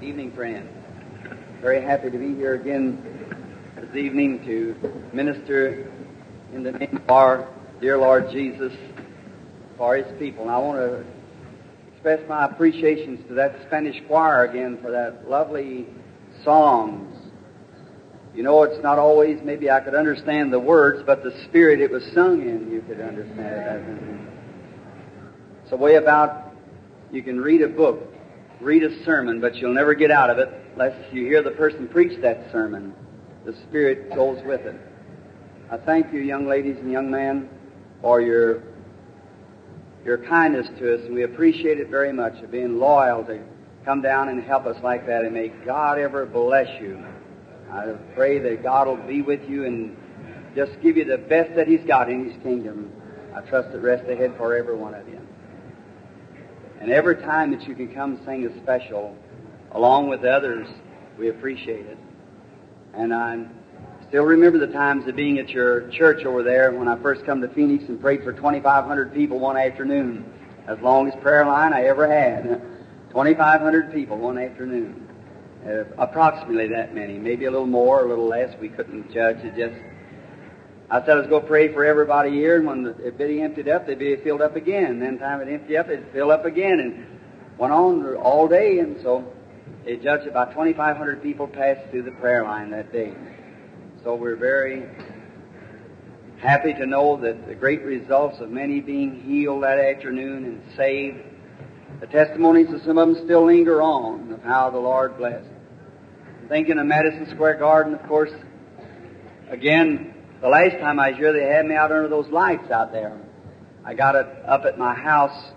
Good evening, friends. Very happy to be here again this evening to minister in the name of our dear Lord Jesus for His people. And I want to express my appreciations to that Spanish choir again for that lovely songs. You know, it's not always, maybe I could understand the words, but the spirit it was sung in, you could understand it. It's a way about, you can read a book, read a sermon, but you'll never get out of it unless you hear the person preach that sermon. The spirit goes with it. I thank you, young ladies and young men, for your kindness to us, and we appreciate it very much, of being loyal to come down and help us like that, and may God ever bless you. I pray that God will be with you and just give you the best that He's got in His kingdom. I trust it rests ahead for every one of you. And every time that you can come sing a special, along with others, we appreciate it. And I still remember the times of being at your church over there when I first come to Phoenix and prayed for 2,500 people one afternoon. As long as prayer line I ever had. 2,500 people one afternoon. Approximately that many, maybe a little more, a little less. We couldn't judge. I said I was going to pray for everybody here, and when the bitty emptied up, they'd be filled up again. Then time it emptied up, it'd fill up again, and went on all day. And so they judged about 2,500 people passed through the prayer line that day. So we're very happy to know that the great results of many being healed that afternoon and saved. The testimonies of some of them still linger on of how the Lord blessed. Thinking of Madison Square Garden, of course, again, the last time I was here, they had me out under those lights out there. I got it up at my house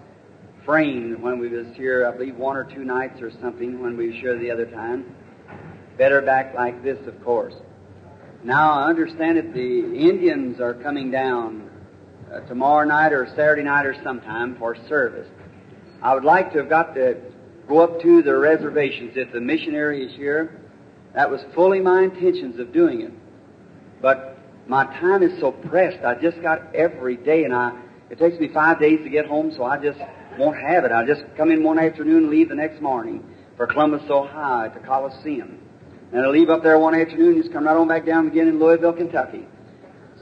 framed when we was here, I believe, one or two nights or something when we was here the other time. Better back like this, of course. Now I understand that the Indians are coming down tomorrow night or Saturday night or sometime for service. I would like to have got to go up to the reservations if the missionary is here. That was fully my intentions of doing it. But my time is so pressed. I just got every day, and it takes me 5 days to get home, so I just won't have it. I just come in one afternoon and leave the next morning for Columbus, Ohio, at the Coliseum. And I leave up there one afternoon and just come right on back down again in Louisville, Kentucky.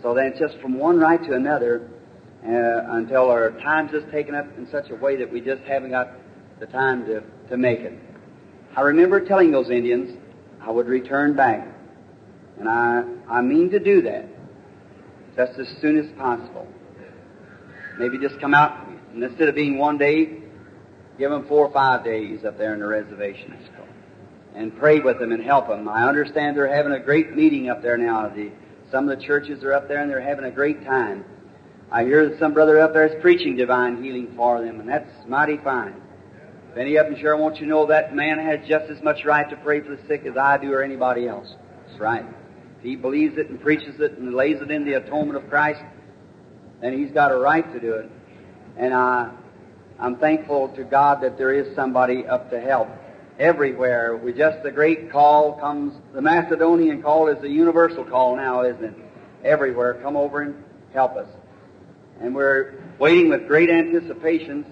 So then it's just from one right to another. Until our time's just taken up in such a way that we just haven't got the time to make it. I remember telling those Indians I would return back, and I mean to do that just as soon as possible. Maybe just come out, and instead of being one day, give them 4 or 5 days up there in the reservation and pray with them and help them. I understand they're having a great meeting up there now. Some of the churches are up there, and they're having a great time. I hear that some brother up there is preaching divine healing for them, and that's mighty fine. If any of them sure want you to know that man has just as much right to pray for the sick as I do or anybody else. That's right. If he believes it and preaches it and lays it in the atonement of Christ, then he's got a right to do it. And I'm thankful to God that there is somebody up to help. Everywhere, the great call comes. The Macedonian call is the universal call now, isn't it? Everywhere, come over and help us. And we're waiting with great anticipations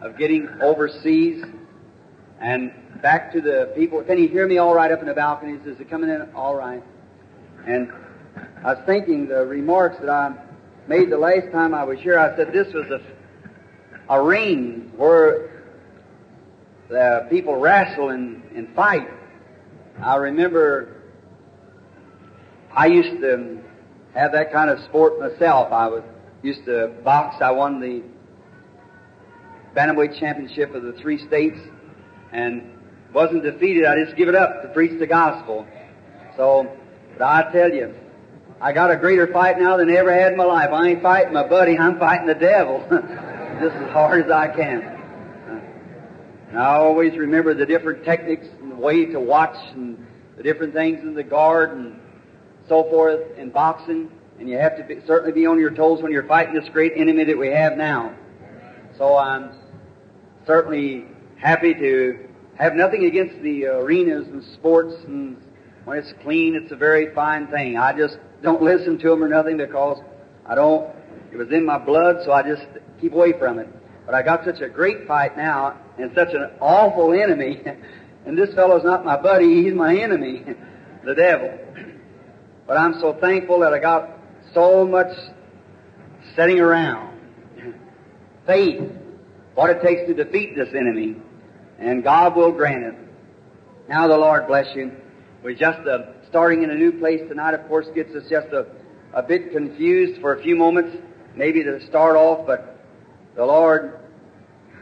of getting overseas and back to the people. Can you hear me all right up in the balconies? Is it coming in all right? And I was thinking the remarks that I made the last time I was here. I said this was a ring where the people wrestle and fight. I remember I used to have that kind of sport myself. I was used to box. I won the bantamweight championship of the 3 states and wasn't defeated. I just give it up to preach the gospel. So, but I tell you, I got a greater fight now than I ever had in my life. I ain't fighting my buddy. I'm fighting the devil just as hard as I can. And I always remember the different techniques and the way to watch and the different things in the guard and so forth in boxing. And you have to certainly be on your toes when you're fighting this great enemy that we have now. So I'm certainly happy to have nothing against the arenas and sports. And when it's clean, it's a very fine thing. I just don't listen to them or nothing because it was in my blood, so I just keep away from it. But I got such a great fight now and such an awful enemy And this fellow's not my buddy, he's my enemy, the devil. But I'm so thankful that I got so much sitting around. Faith, what it takes to defeat this enemy, and God will grant it. Now the Lord bless you. We're just starting in a new place tonight, of course, gets us just a bit confused for a few moments, maybe to start off, but the Lord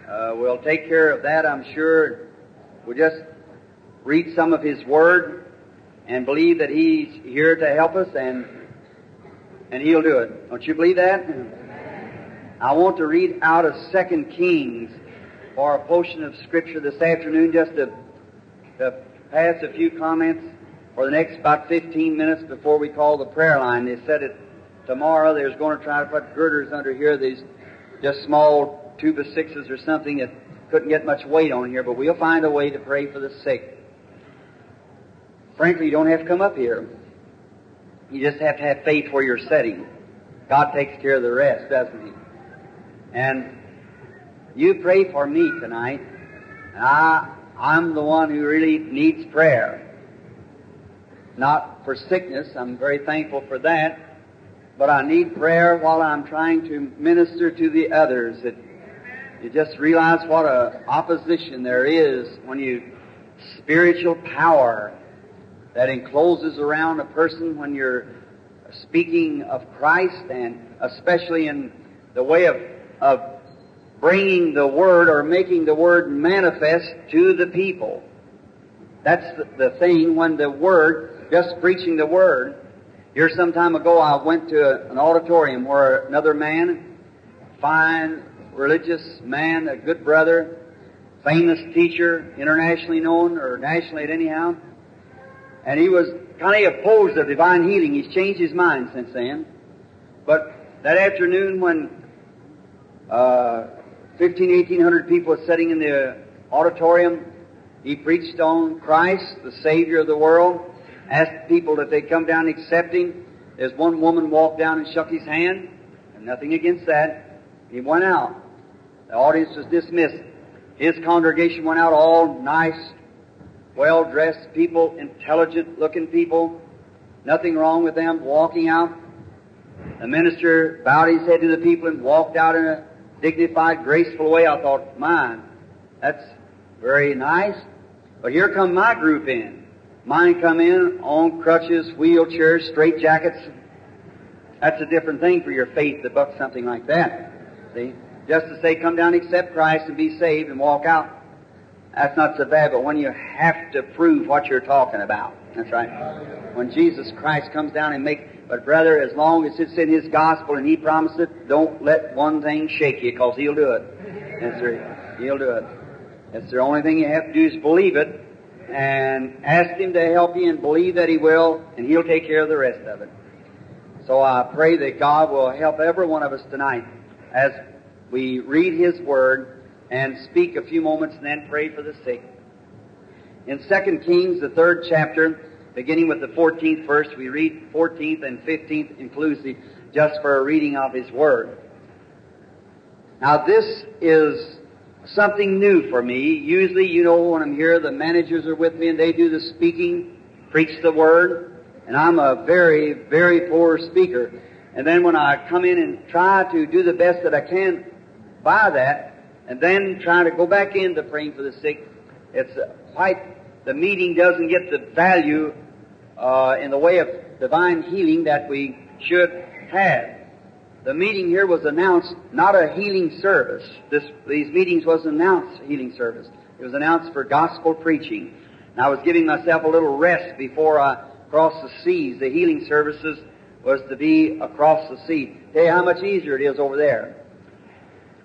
will take care of that, I'm sure. We'll just read some of His Word and believe that He's here to help us, and He'll do it. Don't you believe that? I want to read out of 2 Kings for a portion of Scripture this afternoon, just to pass a few comments for the next about 15 minutes before we call the prayer line. They said it tomorrow. They was going to try to put girders under here, these just small 2x6s or something that couldn't get much weight on here, but we'll find a way to pray for the sick. Frankly, you don't have to come up here. You just have to have faith where you're sitting. God takes care of the rest, doesn't He? And you pray for me tonight, and I'm the one who really needs prayer. Not for sickness, I'm very thankful for that, but I need prayer while I'm trying to minister to the others. You just realize what a opposition there is when you spiritual power that encloses around a person when you're speaking of Christ, and especially in the way of bringing the Word or making the Word manifest to the people. That's the thing when the Word, just preaching the Word. Here some time ago I went to an auditorium where another man, fine religious man, a good brother, famous teacher, internationally known, or nationally anyhow, and he was kind of opposed to divine healing. He's changed his mind since then. But that afternoon when 1,800 people were sitting in the auditorium, he preached on Christ, the Savior of the world, asked people if they'd come down and accept Him. There's one woman walked down and shook his hand, and nothing against that. He went out. The audience was dismissed. His congregation went out, all nice, well-dressed people, intelligent-looking people, nothing wrong with them, walking out. The minister bowed his head to the people and walked out in a dignified, graceful way. I thought, mine, that's very nice. But here come my group in. Mine come in on crutches, wheelchairs, straitjackets. That's a different thing for your faith to buck something like that. See? Just to say, come down, accept Christ, and be saved, and walk out. That's not so bad, but when you have to prove what you're talking about. That's right. When Jesus Christ comes down and makes... But brother, as long as it's in His gospel and He promised it, don't let one thing shake you, because He'll do it. That's right. He'll do it. That's the only thing you have to do is believe it and ask Him to help you, and believe that He will, and He'll take care of the rest of it. So I pray that God will help every one of us tonight as we read His Word and speak a few moments and then pray for the sick. In 2 Kings, the 3rd chapter, beginning with the 14th verse, we read 14th and 15th inclusive just for a reading of His Word. Now this is something new for me. Usually, you know, when I'm here, the managers are with me and they do the speaking, preach the Word, and I'm a very, very poor speaker. And then when I come in and try to do the best that I can by that, and then trying to go back into praying for the sick, it's quite, the meeting doesn't get the value in the way of divine healing that we should have. The meeting here was announced not a healing service. These meetings was announced healing service. It was announced for gospel preaching. And I was giving myself a little rest before I crossed the seas. The healing services was to be across the sea. Tell you how much easier it is over there.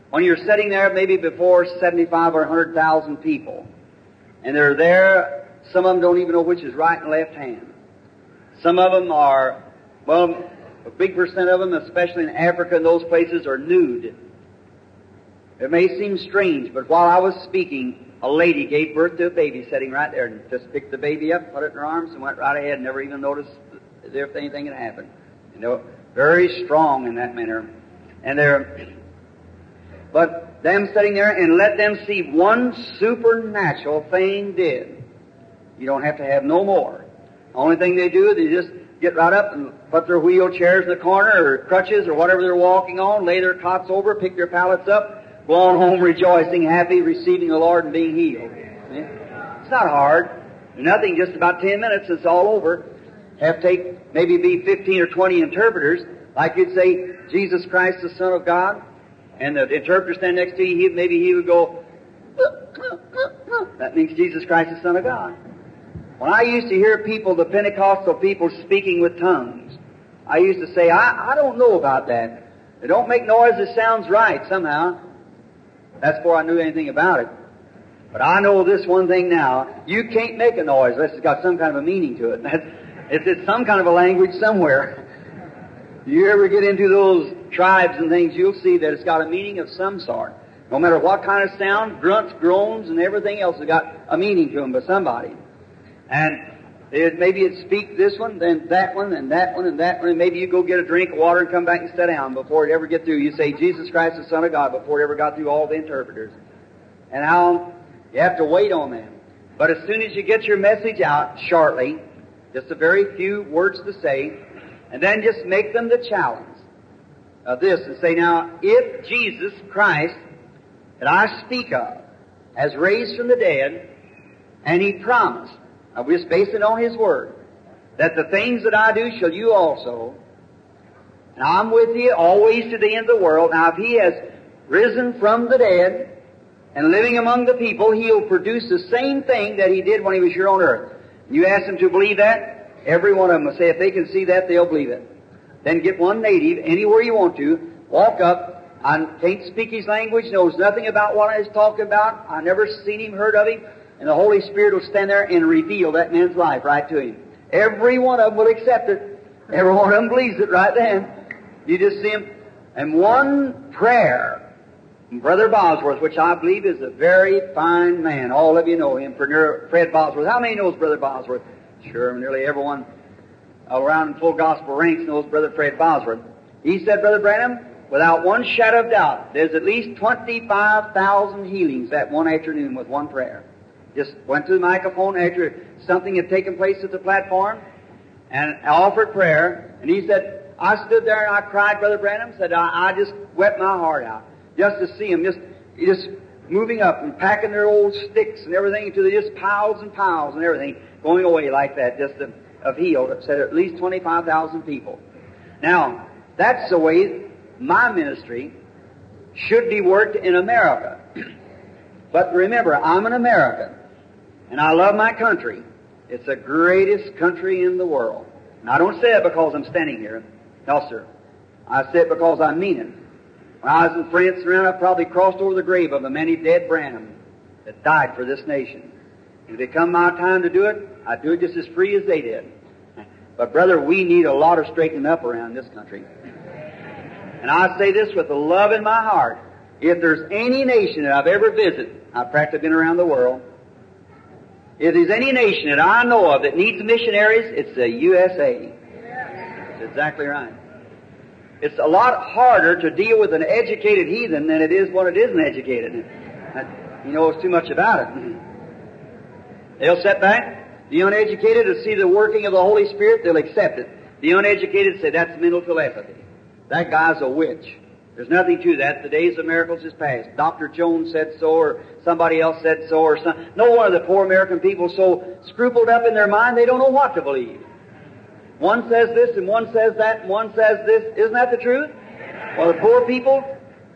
When you're sitting there maybe before 75 or 100,000 people, and they're there, some of them don't even know which is right and left hand. Some of them are, well, a big percent of them, especially in Africa and those places, are nude. It may seem strange, but while I was speaking, a lady gave birth to a baby sitting right there, and just picked the baby up, put it in her arms, and went right ahead, never even noticed if anything had happened. You know, very strong in that manner. And they're... But them sitting there, and let them see one supernatural thing did. You don't have to have no more. The only thing they do is they just get right up and put their wheelchairs in the corner or crutches or whatever they're walking on, lay their cots over, pick their pallets up, go on home rejoicing, happy, receiving the Lord and being healed. Yeah. It's not hard. Nothing, just about 10 minutes, it's all over. Have to take maybe be 15 or 20 interpreters. Like you'd say, Jesus Christ, the Son of God, and the interpreter standing next to you, maybe he would go, that means Jesus Christ, the Son of God. When I used to hear people, the Pentecostal people, speaking with tongues, I used to say, I don't know about that. They don't make noise that sounds right somehow. That's before I knew anything about it. But I know this one thing now, you can't make a noise unless it's got some kind of a meaning to it. It's some kind of a language somewhere. You ever get into those tribes and things, you'll see that it's got a meaning of some sort. No matter what kind of sound, grunts, groans, and everything else has got a meaning to them by somebody. And maybe it'd speak this one, then that one, and that one, and that one. And maybe you go get a drink of water and come back and sit down before it ever get through. You say, Jesus Christ, the Son of God, before it ever got through all the interpreters. And how you have to wait on them. But as soon as you get your message out shortly, just a very few words to say, and then just make them the challenge of this and say, now, if Jesus Christ that I speak of as raised from the dead, and he promised, now we're just basing it on his word, that the things that I do shall you also, and I'm with you always to the end of the world. Now, if he has risen from the dead and living among the people, he'll produce the same thing that he did when he was here on earth. You ask them to believe that, every one of them will say, if they can see that, they'll believe it. Then get one native, anywhere you want to, walk up, I can't speak his language, knows nothing about what I was talking about. I never seen him, heard of him. And the Holy Spirit will stand there and reveal that man's life right to him. Every one of them will accept it. Every one of them believes it right then. You just see him. And one prayer, Brother Bosworth, which I believe is a very fine man. All of you know him, Fred Bosworth. How many knows Brother Bosworth? Sure, nearly everyone around in full gospel ranks knows Brother Fred Bosworth. He said, Brother Branham, without one shadow of doubt, there's at least 25,000 healings that one afternoon with one prayer. Just went to the microphone after something had taken place at the platform and offered prayer. And he said, I stood there and I cried, Brother Branham, said, I just wept my heart out just to see him just moving up and packing their old sticks and everything into just piles and piles and everything going away like that, just of healed. It said at least 25,000 people. Now, that's the way my ministry should be worked in America. But remember, I'm an American, and I love my country. It's the greatest country in the world. And I don't say it because I'm standing here. No, sir. I say it because I mean it. When I was in France, around, I probably crossed over the grave of the many dead Branham that died for this nation. If it come my time to do it, I'd do it just as free as they did. But, brother, we need a lot of straightening up around this country. And I say this with the love in my heart. If there's any nation that I've ever visited, I've practically been around the world, if there's any nation that I know of that needs missionaries, it's the USA. That's exactly right. It's a lot harder to deal with an educated heathen than it is when it isn't educated. He knows too much about it. They'll sit back. The uneducated will see the working of the Holy Spirit. They'll accept it. The uneducated say, that's mental telepathy. That guy's a witch. There's nothing to that. The days of miracles is past. Dr. Jones said so, or somebody else said so, or some. No one of the poor American people so scrupled up in their mind they don't know what to believe. One says this, and one says that, and one says this. Isn't that the truth? Well, the poor people,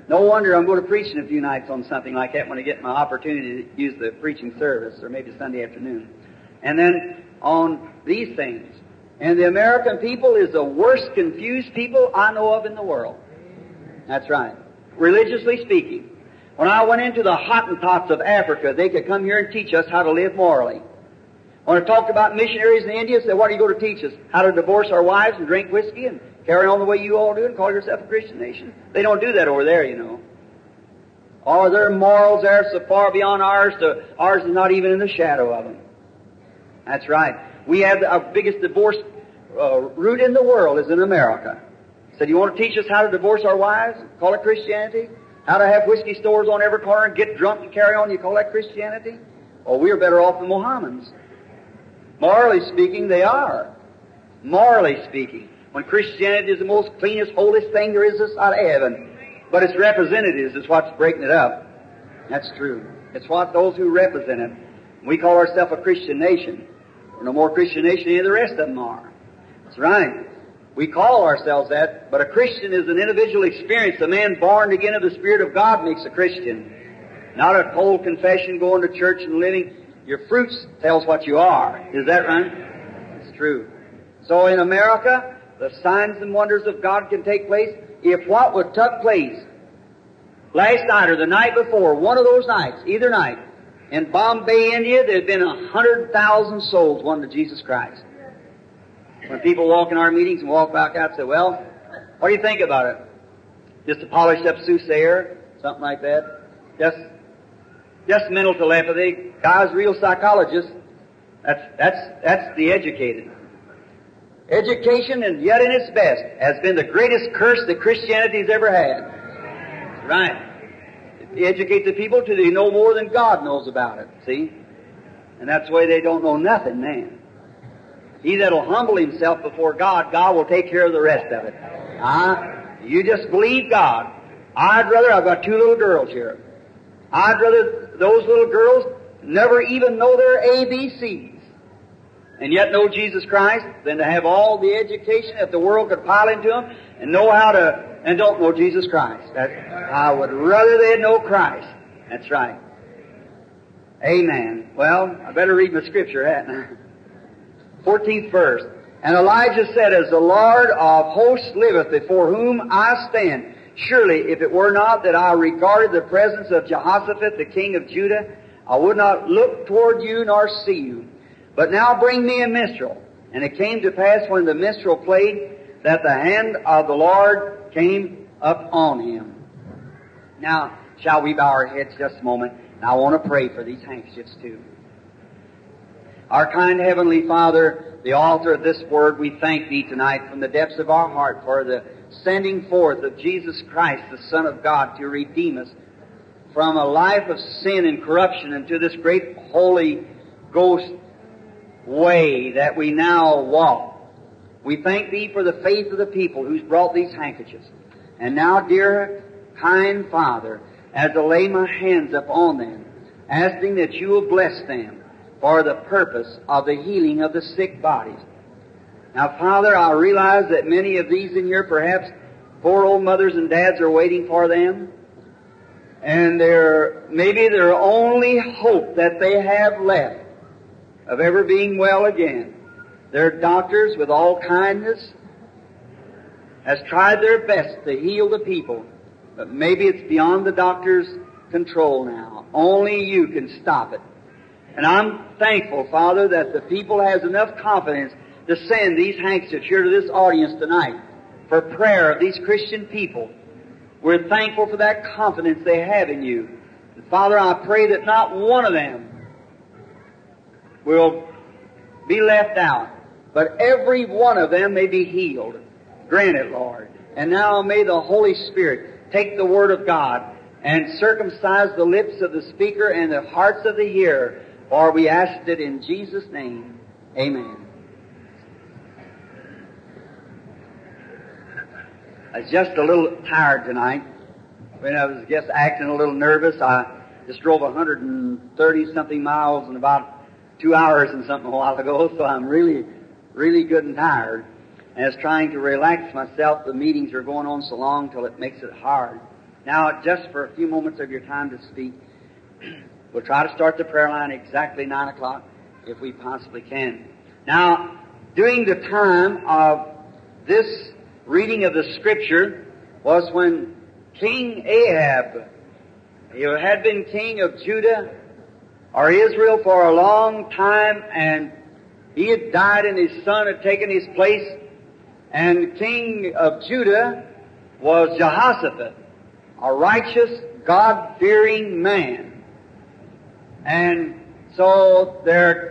no wonder I'm going to preach in a few nights on something like that when I get my opportunity to use the preaching service, or maybe Sunday afternoon. And then on these things. And the American people is the worst confused people I know of in the world. That's right. Religiously speaking. When I went into the Hottentots of Africa, they could come here and teach us how to live morally. When I talked about missionaries in India, I said, what are you going to teach us? How to divorce our wives and drink whiskey and carry on the way you all do and call yourself a Christian nation? They don't do that over there, you know. Or their morals are so far beyond ours, ours is not even in the shadow of them. That's right. We have our biggest divorce root in the world is in America. Said, you want to teach us how to divorce our wives? Call it Christianity? How to have whiskey stores on every corner and get drunk and carry on? You call that Christianity? Well, we're better off than Mohammedans. Morally speaking, they are. Morally speaking. When Christianity is the most cleanest, holiest thing there is out of heaven. But its representatives is what's breaking it up. That's true. It's what those who represent it. We call ourselves a Christian nation. We're no more Christian nation than any of the rest of them are. That's right. We call ourselves that, but a Christian is an individual experience. A man born again of the Spirit of God makes a Christian. Not a cold confession, going to church and living. Your fruits tells what you are. Is that right? It's true. So in America, the signs and wonders of God can take place if what would took place last night or the night before, one of those nights, either night, in Bombay, India, there had been 100,000 souls won to Jesus Christ. When people walk in our meetings and walk back out and say, well, what do you think about it? Just a polished-up soothsayer, something like that. Just mental telepathy. Guy's a real psychologist. That's the educated. Education, and yet in its best, has been the greatest curse that Christianity's ever had. Right. It educates the people till they know more than God knows about it, see? And that's the way they don't know nothing, man. He that'll humble himself before God, God will take care of the rest of it. You just believe God. I've got two little girls here. I'd rather those little girls never even know their ABCs and yet know Jesus Christ than to have all the education that the world could pile into them and know how to, and don't know Jesus Christ. I would rather they know Christ. That's right. Amen. Well, I better read my scripture, hadn't I? 14th verse. And Elijah said, As the Lord of hosts liveth, before whom I stand, surely if it were not that I regarded the presence of Jehoshaphat, the king of Judah, I would not look toward you nor see you. But now bring me a minstrel. And it came to pass when the minstrel played, that the hand of the Lord came up on him. Now, shall we bow our heads just a moment? And I want to pray for these handkerchiefs too. Our kind Heavenly Father, the author of this word, we thank Thee tonight from the depths of our heart for the sending forth of Jesus Christ, the Son of God, to redeem us from a life of sin and corruption into this great Holy Ghost way that we now walk. We thank Thee for the faith of the people who's brought these handkerchiefs. And now, dear kind Father, as I lay my hands upon them, asking that You will bless them, for the purpose of the healing of the sick bodies. Now, Father, I realize that many of these in here, perhaps poor old mothers and dads are waiting for them, and they're maybe their only hope that they have left of ever being well again. Their doctors, with all kindness, has tried their best to heal the people, but maybe it's beyond the doctor's control now. Only You can stop it. And I'm thankful, Father, that the people has enough confidence to send these handkerchiefs here to this audience tonight for prayer of these Christian people. We're thankful for that confidence they have in You. And Father, I pray that not one of them will be left out, but every one of them may be healed. Grant it, Lord. And now may the Holy Spirit take the Word of God and circumcise the lips of the speaker and the hearts of the hearer. For we asked it in Jesus' name. Amen. I was just a little tired tonight. When I was just acting a little nervous, I just drove 130-something miles in about 2 hours and something a while ago, so I'm really, really good and tired. And I was trying to relax myself. The meetings are going on so long till it makes it hard. Now, just for a few moments of your time to speak, we'll try to start the prayer line exactly 9 o'clock if we possibly can. Now, during the time of this reading of the Scripture was when King Ahab, he had been king of Judah or Israel for a long time, and he had died and his son had taken his place, and king of Judah was Jehoshaphat, a righteous, God-fearing man. And so the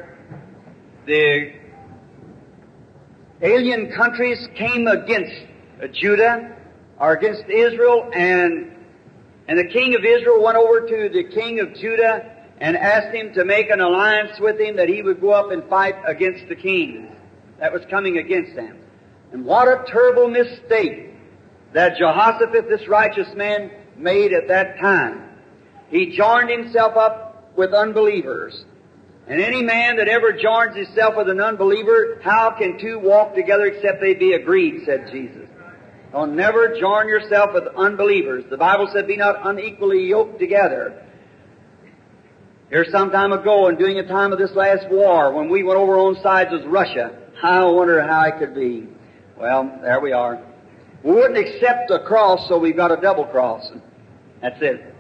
alien countries came against Judah, or against Israel, and the king of Israel went over to the king of Judah and asked him to make an alliance with him that he would go up and fight against the king that was coming against them. And what a terrible mistake that Jehoshaphat, this righteous man, made at that time. He joined himself up with unbelievers. And any man that ever joins himself with an unbeliever, how can two walk together except they be agreed, said Jesus. Don't never join yourself with unbelievers. The Bible said, be not unequally yoked together. Here some time ago, and during the time of this last war, when we went over on sides with Russia, I wonder how it could be. Well, there we are. We wouldn't accept a cross, so we've got a double cross. That's it.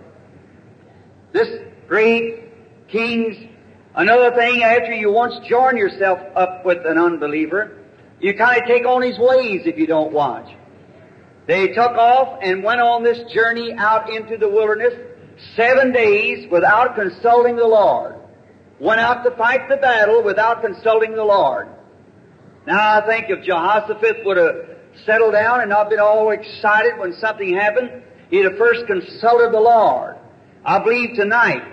This great king's. Another thing, after you once join yourself up with an unbeliever, you kind of take on his ways if you don't watch. They took off and went on this journey out into the wilderness 7 days without consulting the Lord. Went out to fight the battle without consulting the Lord. Now I think if Jehoshaphat would have settled down and not been all excited when something happened, he'd have first consulted the Lord. I believe tonight,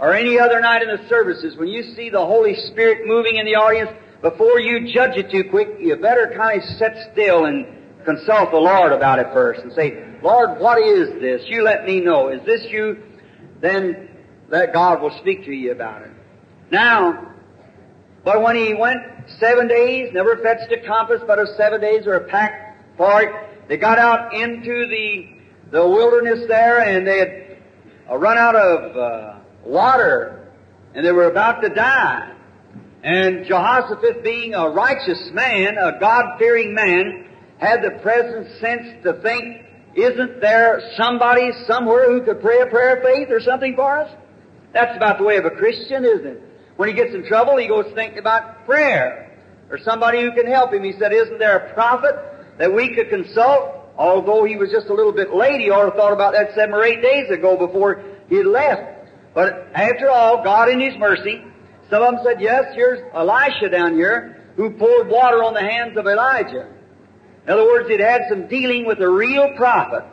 or any other night in the services, when you see the Holy Spirit moving in the audience, before you judge it too quick, you better kind of sit still and consult the Lord about it first and say, Lord, what is this? You let me know. Is this you? Then that God will speak to you about it. Now, but when he went 7 days, never fetched a compass, but of 7 days or a pack for it, they got out into the wilderness there, and they had run out of water, and they were about to die. And Jehoshaphat, being a righteous man, a God-fearing man, had the present sense to think, isn't there somebody somewhere who could pray a prayer of faith or something for us? That's about the way of a Christian, isn't it? When he gets in trouble, he goes thinking about prayer or somebody who can help him. He said, isn't there a prophet that we could consult? Although he was just a little bit late, he ought to have thought about that 7 or 8 days ago before he left. But after all, God in His mercy, some of them said, yes, here's Elisha down here who poured water on the hands of Elijah. In other words, it had some dealing with a real prophet.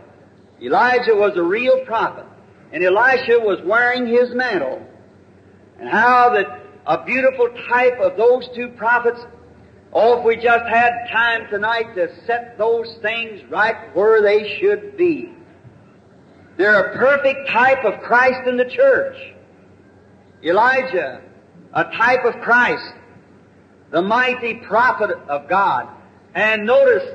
Elijah was a real prophet, and Elisha was wearing his mantle. And how that a beautiful type of those two prophets, oh, if we just had time tonight to set those things right where they should be. They're a perfect type of Christ in the church. Elijah, a type of Christ, the mighty prophet of God. And notice,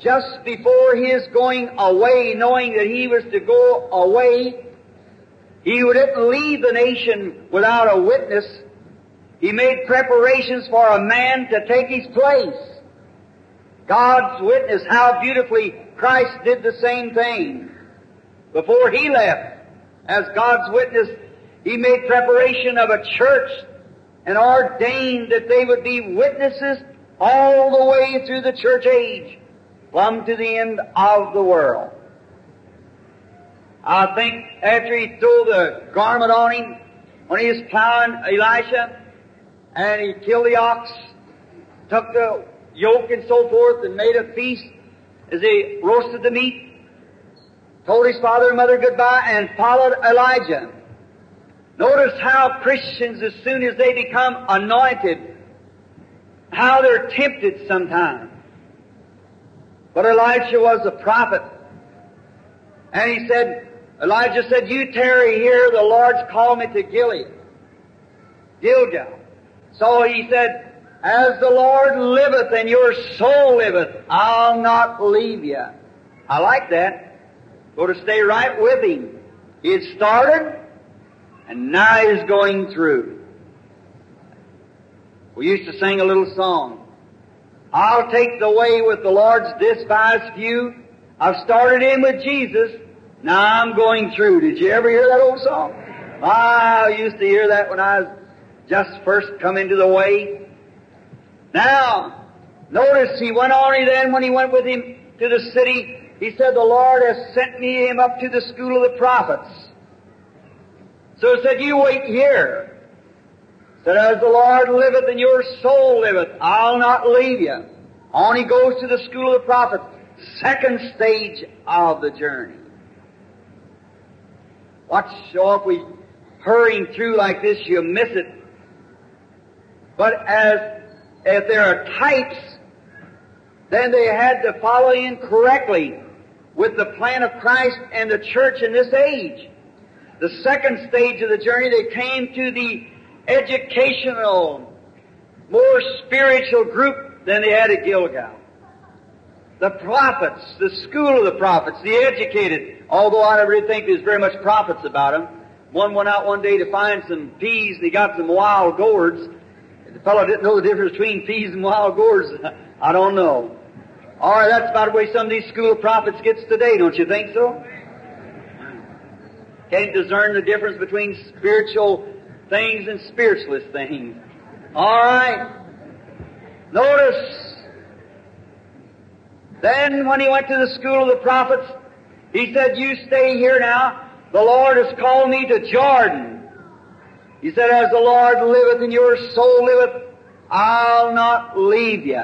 just before his going away, knowing that he was to go away, he wouldn't leave the nation without a witness. He made preparations for a man to take his place. God's witness, how beautifully Christ did the same thing. Before he left, as God's witness, he made preparation of a church and ordained that they would be witnesses all the way through the church age, plumb to the end of the world. I think after he threw the garment on him, when he was plowing Elisha, and he killed the ox, took the yoke and so forth, and made a feast as he roasted the meat, told his father and mother goodbye, and followed Elijah. Notice how Christians, as soon as they become anointed, how they're tempted sometimes. But Elijah was a prophet. And he said, Elijah said, you tarry here, the Lord's called me to Gilgal. So he said, as the Lord liveth and your soul liveth, I'll not leave you. I like that. Go to stay right with him. He had started, and now he's going through. We used to sing a little song. I'll take the way with the Lord's despised few. I've started in with Jesus. Now I'm going through. Did you ever hear that old song? I used to hear that when I was just first come into the way. Now, notice he went on then when he went with him to the city. He said, the Lord has sent me him up to the school of the prophets. So he said, you wait here. He said, as the Lord liveth and your soul liveth, I'll not leave you. On he goes to the school of the prophets, second stage of the journey. Watch, so if we hurrying through like this, you'll miss it. But as there are types, then they had to follow in correctly with the plan of Christ and the church in this age. The second stage of the journey, they came to the educational, more spiritual group than they had at Gilgal. The prophets, the school of the prophets, the educated, although I don't really think there's very much prophets about them. One went out one day to find some peas, and he got some wild gourds. The fellow didn't know the difference between peas and wild gourds. I don't know. All right, that's about the way some of these school of prophets gets today, don't you think so? Can't discern the difference between spiritual things and spiritualist things. All right. Notice, then when he went to the school of the prophets, he said, "You stay here now. The Lord has called me to Jordan." He said, "As the Lord liveth and your soul liveth, I'll not leave you."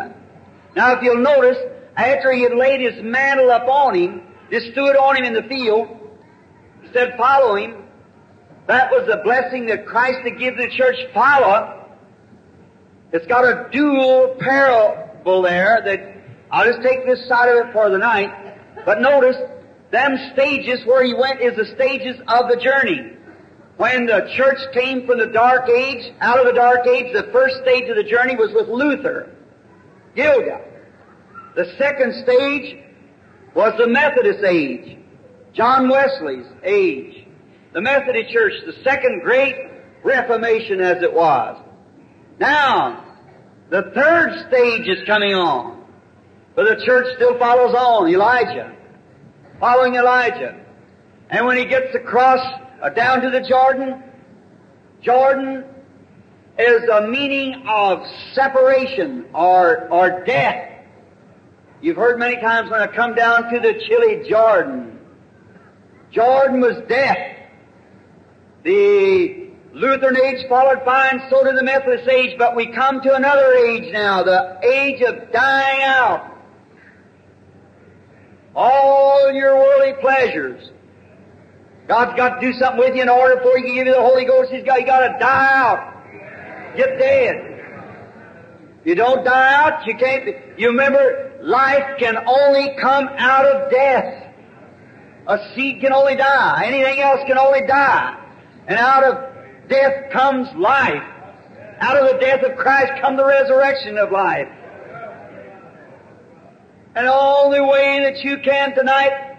Now, if you'll notice, after he had laid his mantle up on him, this stood on him in the field, he said, "Follow him." That was the blessing that Christ had given the church, follow. It's got a dual parable there that I'll just take this side of it for the night. But notice, them stages where he went is the stages of the journey. When the church came from the dark age, out of the dark age, the first stage of the journey was with Luther, Gilgal. The second stage was the Methodist age, John Wesley's age. The Methodist Church, the second great Reformation as it was. Now, the third stage is coming on, but the church still follows on, Elijah. Following Elijah. And when he gets across, down to the Jordan, Jordan is a meaning of separation or death. You've heard many times, when I come down to the chilly Jordan, Jordan was death. The Lutheran age followed by, and so did the Methodist age, but we come to another age now, the age of dying out. All your worldly pleasures. God's got to do something with you in order before He can give you the Holy Ghost. You've got to die out. Get dead. If you don't die out, you can't be. You remember, life can only come out of death. A seed can only die. Anything else can only die. And out of death comes life. Out of the death of Christ comes the resurrection of life. And the only way that you can tonight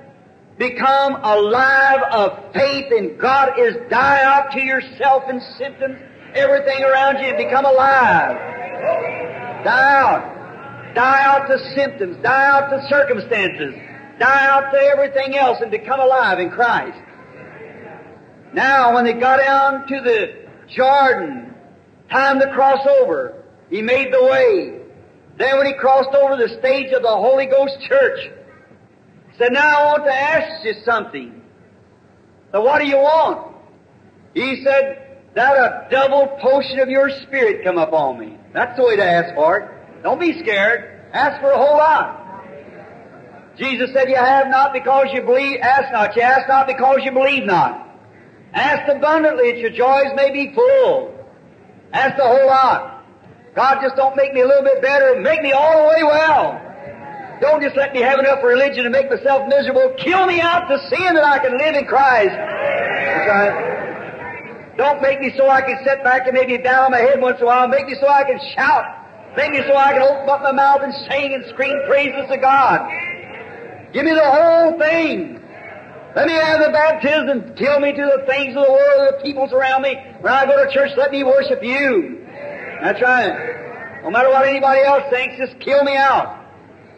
become alive of faith in God is die out to yourself and symptoms, everything around you, and become alive. Die out. Die out to symptoms. Die out to circumstances. Die out to everything else and become alive in Christ. Now, when they got down to the Jordan, time to cross over, He made the way. Then when he crossed over the stage of the Holy Ghost Church, he said, "Now I want to ask you something." "So what do you want?" He said, "That a double portion of your spirit come up on me." That's the way to ask for it. Don't be scared. Ask for a whole lot. Jesus said, "You have not because you believe, ask not. You ask not because you believe not. Ask abundantly that your joys may be full." Ask a whole lot. God, just don't make me a little bit better. Make me all the way well. Don't just let me have enough religion to make myself miserable. Kill me out to sin that I can live in Christ. Right. Don't make me so I can sit back and maybe down my head once in a while. Make me so I can shout. Make me so I can open up my mouth and sing and scream praises to God. Give me the whole thing. Let me have the baptism. Kill me to the things of the world, the peoples around me. When I go to church, let me worship you. That's right. No matter what anybody else thinks, just kill me out.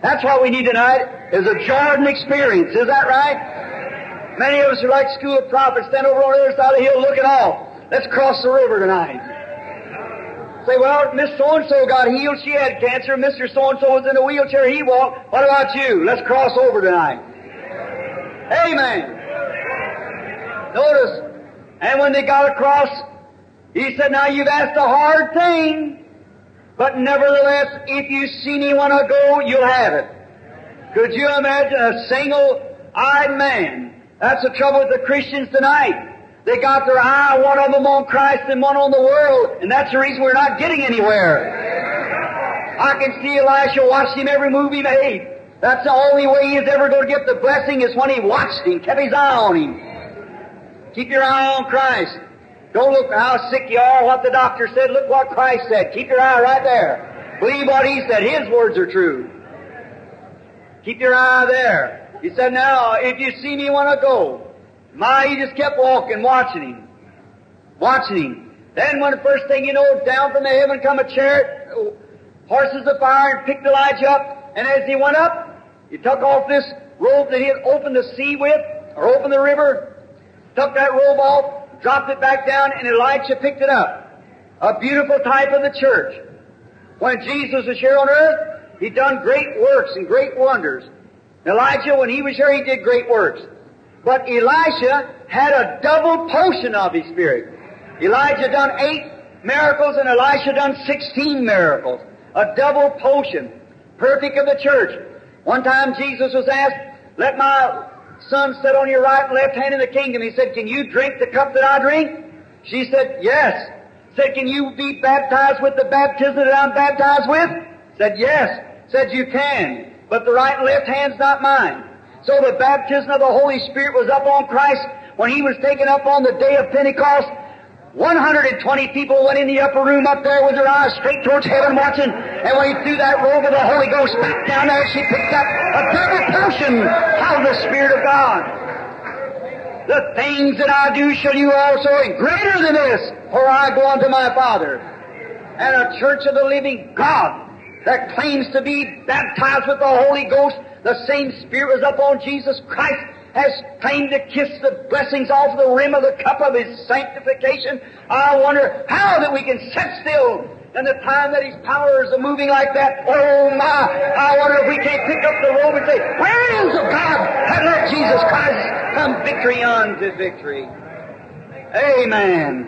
That's what we need tonight, is a Jordan experience. Is that right? Many of us are like school of prophets, stand over on the other side of the hill, looking off. Let's cross the river tonight. Say, "Well, Miss So-and-so got healed. She had cancer. Mr. So-and-so was in a wheelchair. He walked. What about you? Let's cross over tonight." Amen. Notice, and when they got across, He said, "Now you've asked a hard thing, but nevertheless, if you see me when I go, you'll have it." Could you imagine a single-eyed man? That's the trouble with the Christians tonight. They got their eye, one of them on Christ and one on the world, and that's the reason we're not getting anywhere. I can see Elisha watched him every move he made. That's the only way he is ever going to get the blessing is when he watched him, kept his eye on him. Keep your eye on Christ. Don't look how sick you are, what the doctor said, look what Christ said. Keep your eye right there. Believe what he said, his words are true. Keep your eye there. He said, now, if you see me when I go, he just kept walking, watching him. Then when the first thing you know, down from the heaven come a chariot, horses of fire, and picked Elijah up. And as he went up, he took off this robe that he had opened the sea with, or opened the river, took that robe off, dropped it back down, and Elijah picked it up. A beautiful type of the church. When Jesus was here on earth, he done great works and great wonders. Elijah, when he was here, he did great works. But Elisha had a double portion of his spirit. Elijah done 8 miracles and Elisha done 16 miracles. A double portion. Perfect of the church. One time Jesus was asked, let my son sit on your right and left hand in the kingdom. He said, can you drink the cup that I drink? She said, yes. Said, can you be baptized with the baptism that I'm baptized with? Said, yes. Said, you can. But the right and left hand's not mine. So the baptism of the Holy Spirit was up on Christ when He was taken up on the day of Pentecost. 120 people went in the upper room up there with their eyes straight towards heaven watching. And when He threw that robe of the Holy Ghost back down there, she picked up a double portion of the Spirit of God. The things that I do shall you also, and greater than this, for I go unto my Father. And a church of the living God that claims to be baptized with the Holy Ghost, the same Spirit was upon Jesus Christ, has claimed to kiss the blessings off the rim of the cup of His sanctification. I wonder how that we can sit still in the time that His powers are moving like that. Oh my! I wonder if we can't pick up the robe and say, where is the God that let Jesus Christ come victory unto victory? Amen.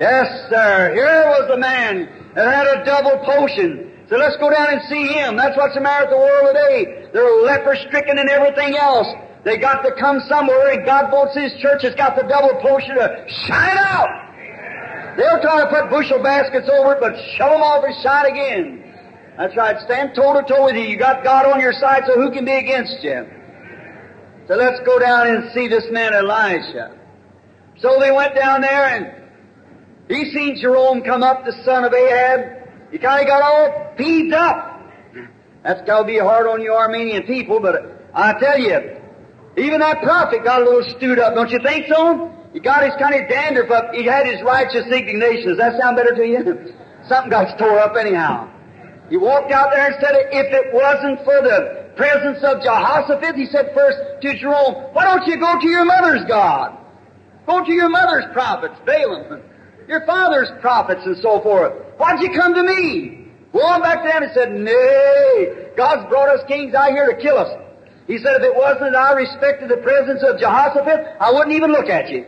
Yes, sir. Here was the man that had a double potion. So let's go down and see him. That's what's the matter with the world today. They're leper-stricken and everything else. They got to come somewhere, and God wants His church has got the double portion to shine out. They'll try to put bushel baskets over it, but shove them off and shine again. That's right. Stand toe-to-toe with you. You got God on your side, so who can be against you? So let's go down and see this man Elisha. So they went down there, and he seen Jerome come up, the son of Ahab. He kind of got all peeved up. That's got to be hard on you Armenian people, but I tell you, even that prophet got a little stewed up. Don't you think so? He got his kind of dandruff up. He had his righteous indignation. Does that sound better to you? Something got tore up anyhow. He walked out there and said, if it wasn't for the presence of Jehoshaphat, he said first to Jerome, why don't you go to your mother's God? Go to your mother's prophets, Balaam, your father's prophets, and so forth. Why'd you come to me? Well, back then he said, nay, God's brought us kings out here to kill us. He said, if it wasn't that I respected the presence of Jehoshaphat, I wouldn't even look at you.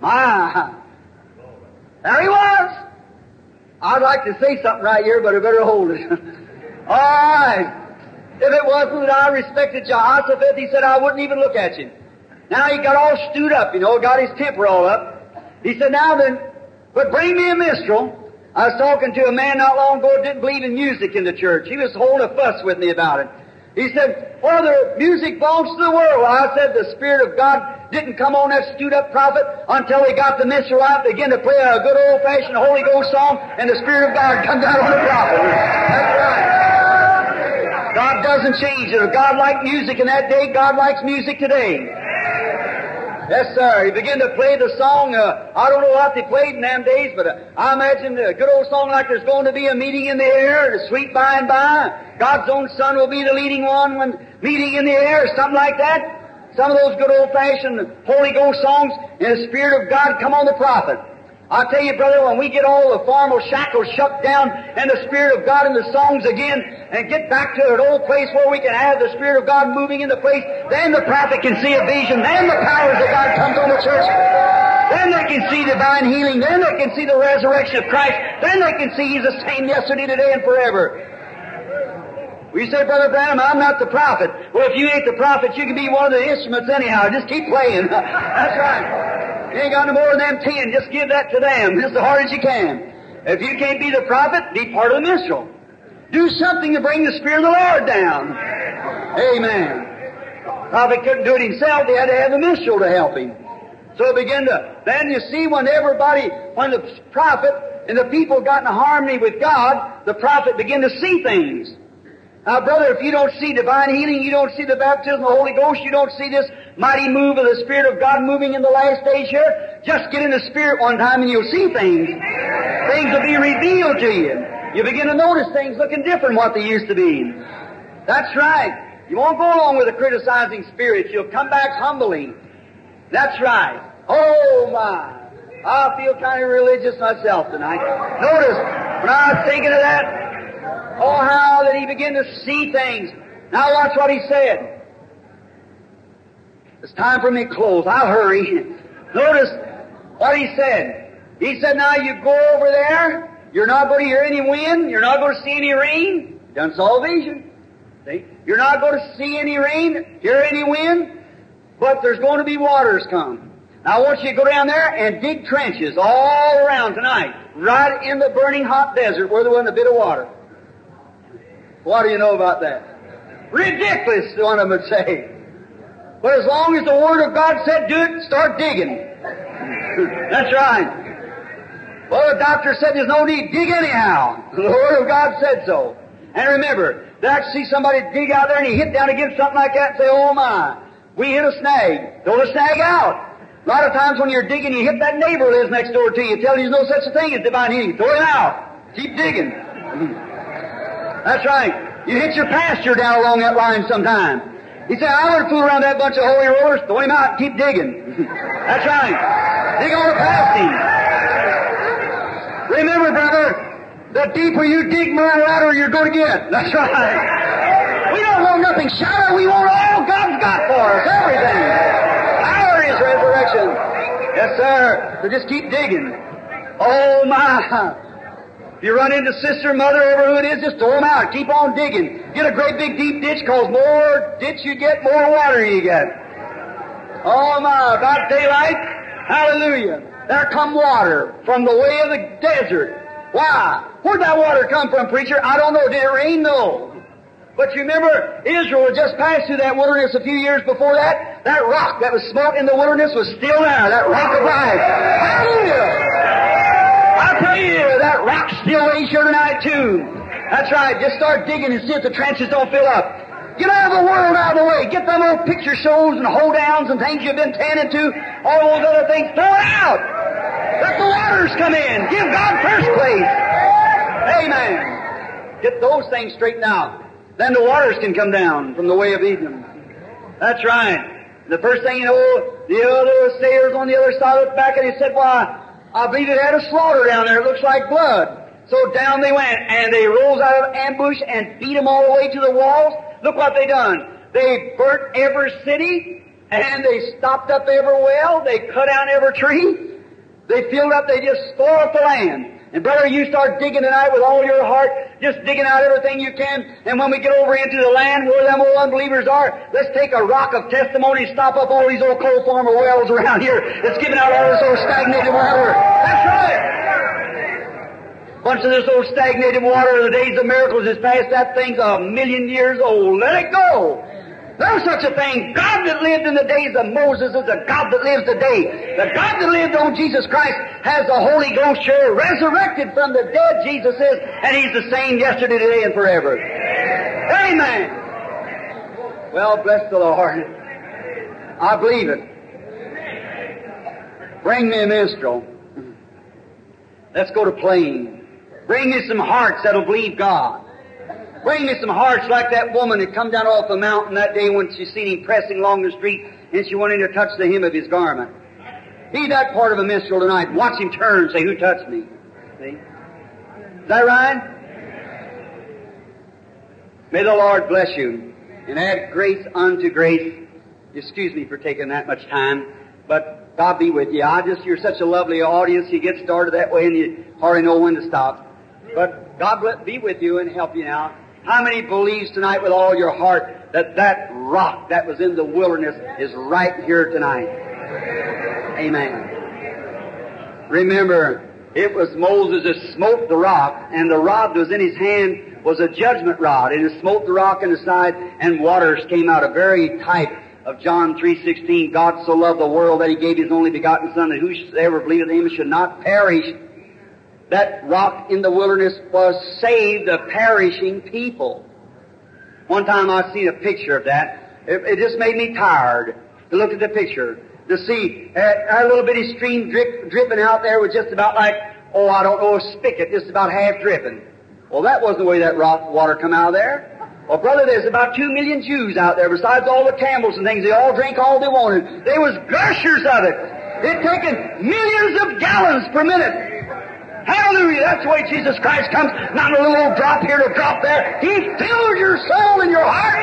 My. There he was. I'd like to say something right here, but I better hold it. All right. If it wasn't that I respected Jehoshaphat, he said, I wouldn't even look at you. Now he got all stewed up, you know, got his temper all up. He said, now then, but bring me a minstrel. I was talking to a man not long ago who didn't believe in music in the church. He was holding a fuss with me about it. He said, well, the music belongs to the world. I said, the Spirit of God didn't come on that stewed-up prophet until he got the minstrel out and began to play a good old-fashioned Holy Ghost song, and the Spirit of God comes out on the prophet. That's right. God doesn't change it. If God liked music in that day, God likes music today. Yes, sir. He began to play the song. I don't know what they played in them days, but I imagine a good old song like there's going to be a meeting in the air, the sweet by and by. God's own Son will be the leading one when meeting in the air, or something like that. Some of those good old-fashioned Holy Ghost songs, and the Spirit of God come on the prophet. I tell you, brother, when we get all the formal shackles shut down and the Spirit of God in the songs again and get back to an old place where we can have the Spirit of God moving in the place, then the prophet can see a vision, then the powers of God comes on the church, then they can see divine healing, then they can see the resurrection of Christ, then they can see He's the same yesterday, today, and forever. We say, Brother Branham, I'm not the prophet. Well, if you ain't the prophet, you can be one of the instruments anyhow. Just keep playing. That's right. You ain't got no more than them 10. Just give that to them just as hard as you can. If you can't be the prophet, be part of the minstrel. Do something to bring the Spirit of the Lord down. Amen. The prophet couldn't do it himself. He had to have a minstrel to help him. So it began to... Then you see when the prophet and the people got in harmony with God, the prophet began to see things. Now, brother, if you don't see divine healing, you don't see the baptism of the Holy Ghost, you don't see this mighty move of the Spirit of God moving in the last days here, just get in the Spirit one time and you'll see things. Things will be revealed to you. You begin to notice things looking different than what they used to be. That's right. You won't go along with the criticizing spirits. You'll come back humbly. That's right. Oh, my. I feel kind of religious myself tonight. Notice, when I was thinking of that, oh, how that he began to see things. Now watch what he said. It's time for me to close. I'll hurry. Notice what he said. He said, now you go over there. You're not going to hear any wind. You're not going to see any rain. Done salvation. See? You're not going to see any rain, hear any wind, but there's going to be waters come. Now I want you to go down there and dig trenches all around tonight, right in the burning hot desert where there wasn't a bit of water. What do you know about that? Ridiculous, one of them would say. But as long as the Word of God said do it, start digging. That's right. Well, the doctor said there's no need to dig anyhow. The Word of God said so. And remember, they actually see somebody dig out there and he hit down against something like that and say, oh my, we hit a snag. Throw the snag out. A lot of times when you're digging, you hit that neighbor that is next door to you. Tell him there's no such a thing as divine healing. Throw him out. Keep digging. That's right. You hit your pasture down along that line sometime. He said, I want to fool around that bunch of holy rollers. Throw him out and keep digging. That's right. Dig on past him. Remember, brother, the deeper you dig, more louder you're going to get. That's right. We don't want nothing shallow. We want all God's got for us. Everything. Our is resurrection. Yes, sir. So just keep digging. Oh, my. If you run into sister, mother, whoever it is, just throw them out. Keep on digging. Get a great big deep ditch, because more ditch you get, more water you get. Oh, my, about daylight, hallelujah, there come water from the way of the desert. Why? Where'd that water come from, preacher? I don't know. Did it rain? No. But you remember, Israel had just passed through that wilderness a few years before that. That rock that was smote in the wilderness was still there, that rock of life. Hallelujah. I tell you, that rock's still lays here tonight, too. That's right. Just start digging and see if the trenches don't fill up. Get out of the world out of the way. Get them old picture shows and hoedowns and things you've been tending to, all those other things. Throw it out. Let the waters come in. Give God first place. Amen. Get those things straightened out. Then the waters can come down from the way of Eden. That's right. The first thing you know, the other sailors on the other side looked back and he said, why, I believe it had a slaughter down there. It looks like blood. So down they went, and they rose out of ambush and beat them all the way to the walls. Look what they done. They burnt every city, and they stopped up every well. They cut down every tree. They filled up. They just spoiled the land. And brother, you start digging tonight with all your heart, just digging out everything you can. And when we get over into the land where them old unbelievers are, let's take a rock of testimony, stop up all these old coal farmer wells around here that's giving out all this old stagnated water. That's right. Bunch of this old stagnated water of the days of miracles is past. That thing's a million years old. Let it go. There's such a thing. God that lived in the days of Moses is the God that lives today. The God that lived on Jesus Christ has the Holy Ghost here, resurrected from the dead, Jesus is, and He's the same yesterday, today, and forever. Amen. Well, bless the Lord. I believe it. Bring me a minstrel. Let's go to playing. Bring me some hearts that'll believe God. Bring me some hearts like that woman that come down off the mountain that day when she seen him pressing along the street and she went in to touch the hem of his garment. Be that part of a minstrel tonight. Watch him turn and say, who touched me? See? Is that right? May the Lord bless you and add grace unto grace. Excuse me for taking that much time, but God be with you. You're such a lovely audience. You get started that way and you hardly know when to stop. But God be with you and help you now. How many believes tonight with all your heart that that rock that was in the wilderness is right here tonight? Amen. Remember, it was Moses that smote the rock, and the rod that was in his hand was a judgment rod, and it smote the rock in the side, and waters came out, a very type of John 3:16. God so loved the world that he gave his only begotten Son, that whosoever believeth in him should not perish. That rock in the wilderness was saved a perishing people. One time I seen a picture of that. It just made me tired to look at the picture, to see a little bitty stream dripping out there was just about like, oh, I don't know, a spigot, just about half dripping. Well, that wasn't the way that rock water come out of there. Well, brother, there's about 2 million Jews out there, besides all the camels and things. They all drank all they wanted. They was gushers of it. It taken millions of gallons per minute. Hallelujah. That's the way Jesus Christ comes. Not a little drop here to drop there. He fills your soul and your heart.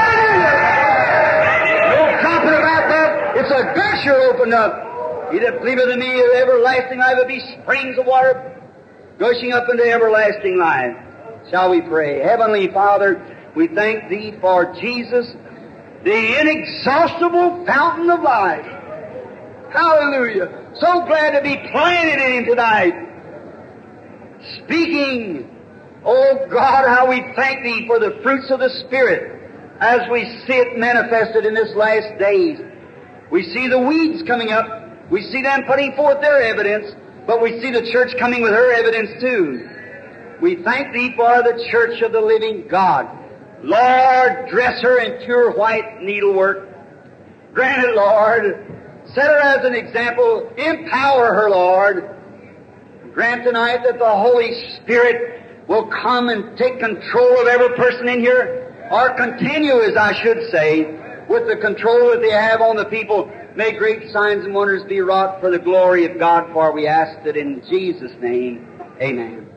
Hallelujah. No dropping about that. It's a gusher opened up. He that believeth in me, everlasting life will be springs of water gushing up into everlasting life. Shall we pray? Heavenly Father, we thank Thee for Jesus, the inexhaustible fountain of life. Hallelujah. So glad to be planted in Him tonight. Speaking, oh God, how we thank Thee for the fruits of the Spirit as we see it manifested in this last days. We see the weeds coming up. We see them putting forth their evidence, but we see the church coming with her evidence too. We thank Thee for the church of the living God. Lord, dress her in pure white needlework. Grant it, Lord. Set her as an example. Empower her, Lord. Grant tonight that the Holy Spirit will come and take control of every person in here, or continue, as I should say, with the control that they have on the people. May great signs and wonders be wrought for the glory of God, for we ask it in Jesus' name. Amen.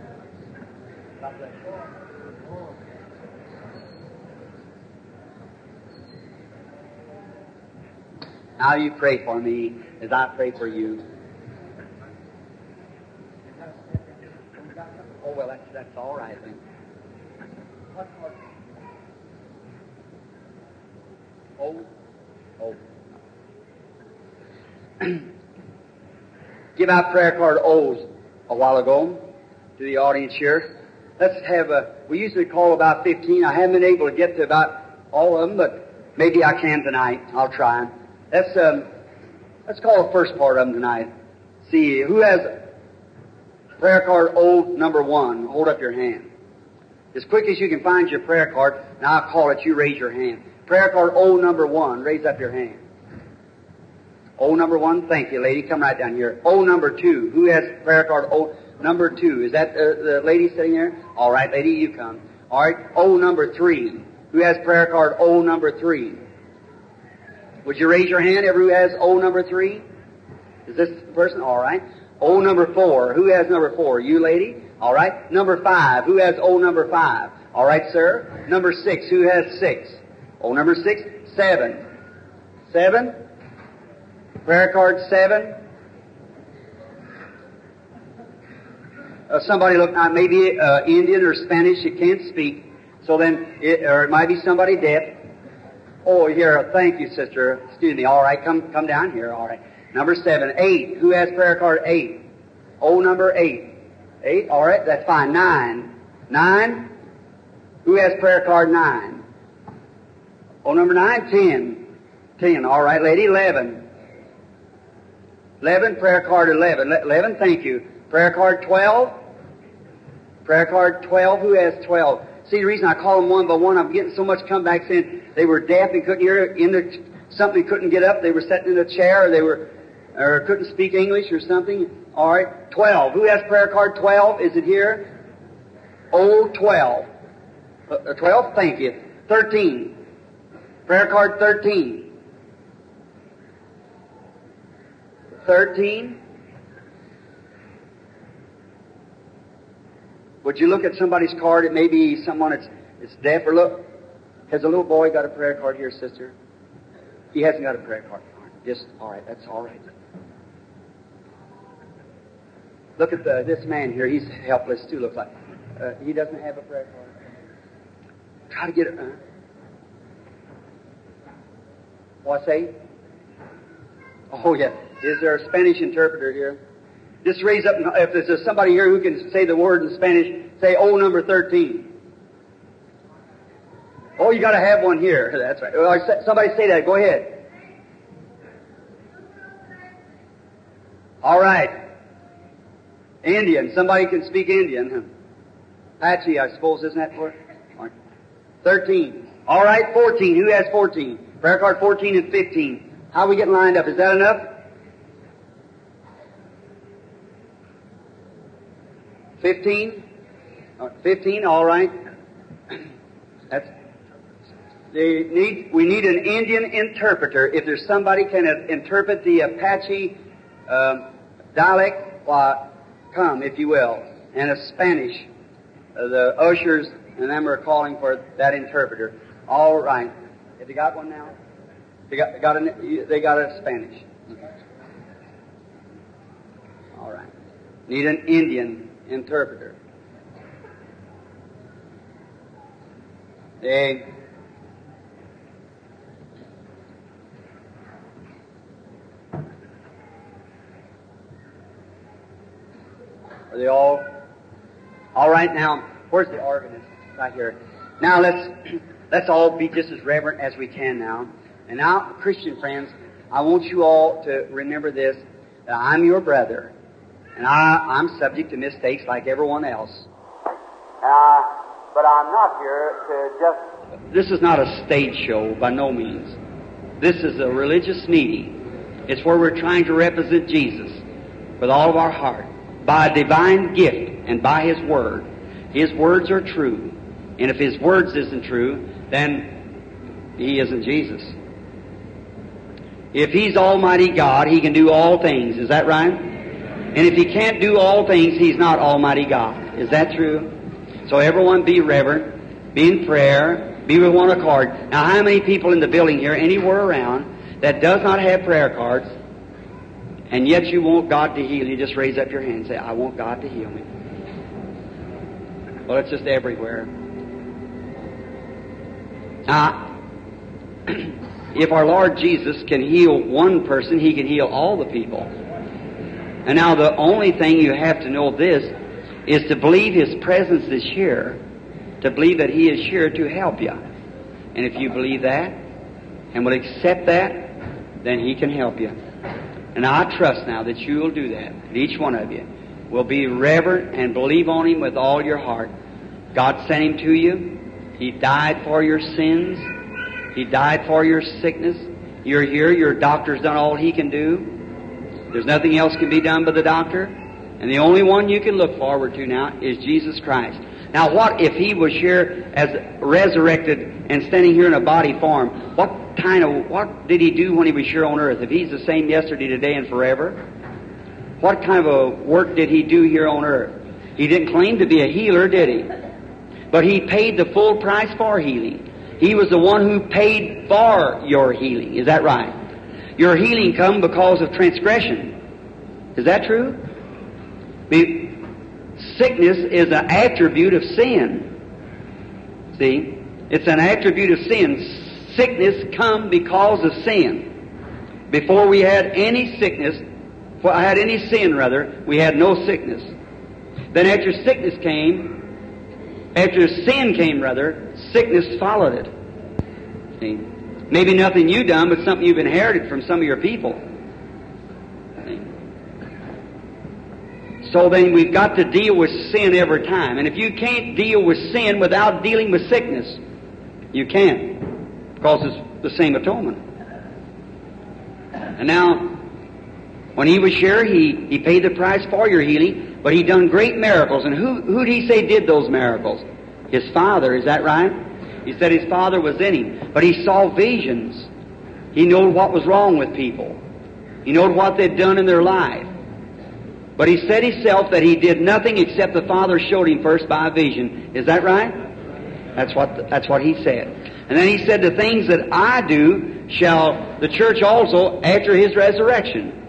Now you pray for me as I pray for you. Oh, well, that's all right then. Oh. Give out prayer card O's a while ago to the audience here. Let's have we usually call about 15. I haven't been able to get to about all of them, but maybe I can tonight. I'll try. Let's call the first part of them tonight. See, who has prayer card O number 1? Hold up your hand. As quick as you can find your prayer card, and I'll call it, you raise your hand. Prayer card O number 1, raise up your hand. O number 1, thank you, lady. Come right down here. O number 2, who has prayer card O number 2? Is that the lady sitting there? All right, lady, you come. All right, O number 3, who has prayer card O number 3? Would you raise your hand, everyone who has O number 3? Is this the person? All right. O number 4. Who has number 4? You, lady? All right. Number 5. Who has O number 5? All right, sir. Number 6. Who has 6? O number 6. 7. 7. Prayer card 7. Somebody look, maybe Indian or Spanish, you can't speak. So then, or it might be somebody deaf. Oh, here, thank you, sister. Excuse me. All right, come down here. All right. Number 7. 8. Who has prayer card 8? Oh, number 8. 8. All right, that's fine. 9. 9. Who has prayer card 9? Oh, number 9. 10. 10. All right, lady. 11. 11. Prayer card 11. 11. Thank you. Prayer card 12. Prayer card 12. Who has 12? See, the reason I call them one by one, I'm getting so much comeback saying they were deaf and couldn't hear, something couldn't get up, they were sitting in a chair, or they couldn't speak English or something. All right, 12. Who has prayer card 12? Is it here? Oh, 12. 12? Thank you. 13. Prayer card 13. 13. Would you look at somebody's card? It may be someone that's deaf, or look. Has a little boy got a prayer card here, sister? He hasn't got a prayer card. Just, all right, that's all right. Look at this man here. He's helpless, too, looks like. He doesn't have a prayer card. How to get it? What's that? Oh, yeah. Is there a Spanish interpreter here? Just raise up, if there's somebody here who can say the word in Spanish, say, oh, number 13. Oh, you got to have one here. That's right. Well, somebody say that. Go ahead. All right. Indian. Somebody can speak Indian. Apache, I suppose, isn't that for it? 13. All right, 14. Who has 14? Prayer card 14 and 15. How are we getting lined up? Is that enough? 15? 15, all right. We need an Indian interpreter. If there's somebody can interpret the Apache dialect, come, if you will, and a Spanish. The ushers and them are calling for that interpreter. All right. Have you got one now? They got a Spanish. All right. Need an Indian interpreter. Are they all right now? Where's the organist? Right here. Now let's all be just as reverent as we can now. And now, Christian friends, I want you all to remember this, that I'm your brother, and I'm subject to mistakes like everyone else. But I'm not here to just... This is not a stage show, by no means. This is a religious meeting. It's where we're trying to represent Jesus with all of our heart, by a divine gift and by His Word. His words are true. And if His words isn't true, then He isn't Jesus. If He's Almighty God, He can do all things. Is that right? And if He can't do all things, He's not Almighty God. Is that true? So everyone be reverent, be in prayer, be with one accord. Now, how many people in the building here, anywhere around, that does not have prayer cards, and yet you want God to heal you? Just raise up your hand and say, I want God to heal me. Well, it's just everywhere. Now, if our Lord Jesus can heal one person, He can heal all the people. And now the only thing you have to know this is to believe His presence is here, to believe that He is here to help you. And if you believe that and will accept that, then He can help you. And I trust now that you will do that, each one of you. Will be reverent and believe on Him with all your heart. God sent Him to you. He died for your sins. He died for your sickness. You're here. Your doctor's done all he can do. There's nothing else can be done by the doctor. And the only one you can look forward to now is Jesus Christ. Now, what if He was here as resurrected and standing here in a body form? What did He do when He was here on earth? If He's the same yesterday, today, and forever? What kind of a work did He do here on earth? He didn't claim to be a healer, did He? But He paid the full price for healing. He was the one who paid for your healing. Is that right? Your healing come because of transgression. Is that true? Sickness is an attribute of sin. See? It's an attribute of sin. Sickness come because of sin. Before we had any sickness... Well, I had any sin, rather, we had no sickness. Then after sickness came, after sin came, rather, sickness followed it. See? Maybe nothing you done, but something you've inherited from some of your people. See? So then we've got to deal with sin every time. And if you can't deal with sin without dealing with sickness, you can't, because it's the same atonement. And now... When He was here, He paid the price for your healing, but He done great miracles. And who did He say did those miracles? His Father, is that right? He said His Father was in Him. But He saw visions. He knew what was wrong with people. He knew what they'd done in their life. But He said Himself that He did nothing except the Father showed Him first by a vision. Is that right? That's what He said. And then He said, the things that I do shall the church also after His resurrection.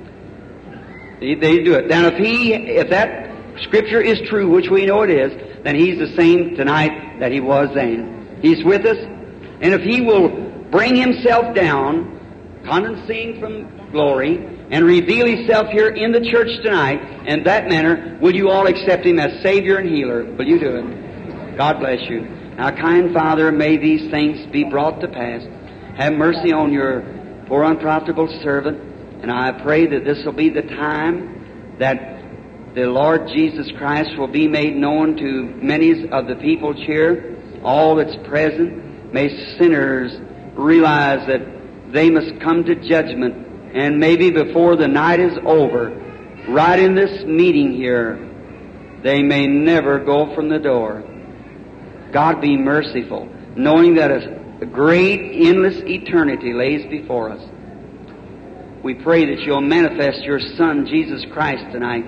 They do it. Now, if that Scripture is true, which we know it is, then He's the same tonight that He was then. He's with us. And if he will bring himself down, condescending from glory, and reveal himself here in the church tonight, in that manner, will you all accept him as Savior and healer? Will you do it? God bless you. Our kind Father, may these things be brought to pass. Have mercy on your poor unprofitable servant. And I pray that this will be the time that the Lord Jesus Christ will be made known to many of the people here, all that's present. May sinners realize that they must come to judgment. And maybe before the night is over, right in this meeting here, they may never go from the door. God be merciful, knowing that a great, endless eternity lays before us. We pray that you'll manifest your Son, Jesus Christ, tonight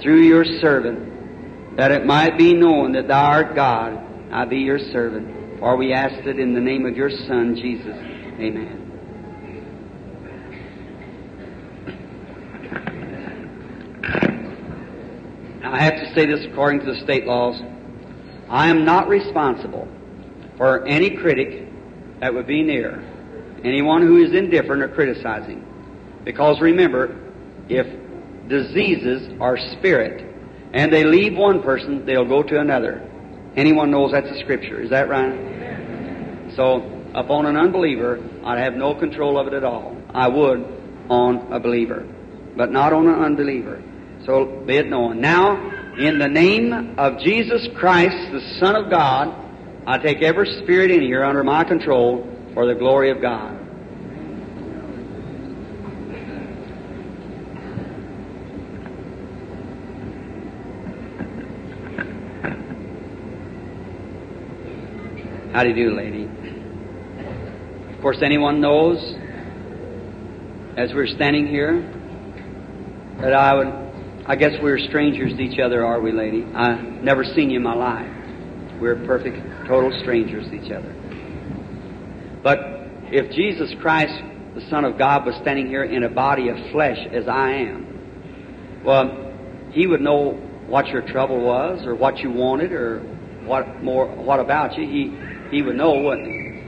through your servant, that it might be known that thou art God, I be your servant. For we ask it in the name of your Son, Jesus. Amen. Now, I have to say this according to the state laws. I am not responsible for any critic that would be near, anyone who is indifferent or criticizing. Because remember, if diseases are spirit and they leave one person, they'll go to another. Anyone knows that's a scripture. Is that right? Amen. So, upon an unbeliever, I'd have no control of it at all. I would on a believer, but not on an unbeliever. So, be it known. Now, in the name of Jesus Christ, the Son of God, I take every spirit in here under my control for the glory of God. How do you do, lady? Of course, anyone knows, as we're standing here, that I guess we're strangers to each other, are we, lady? I've never seen you in my life. We're perfect, total strangers to each other. But if Jesus Christ, the Son of God, was standing here in a body of flesh as I am, well, he would know what your trouble was or what you wanted or what about you. He would know, wouldn't he?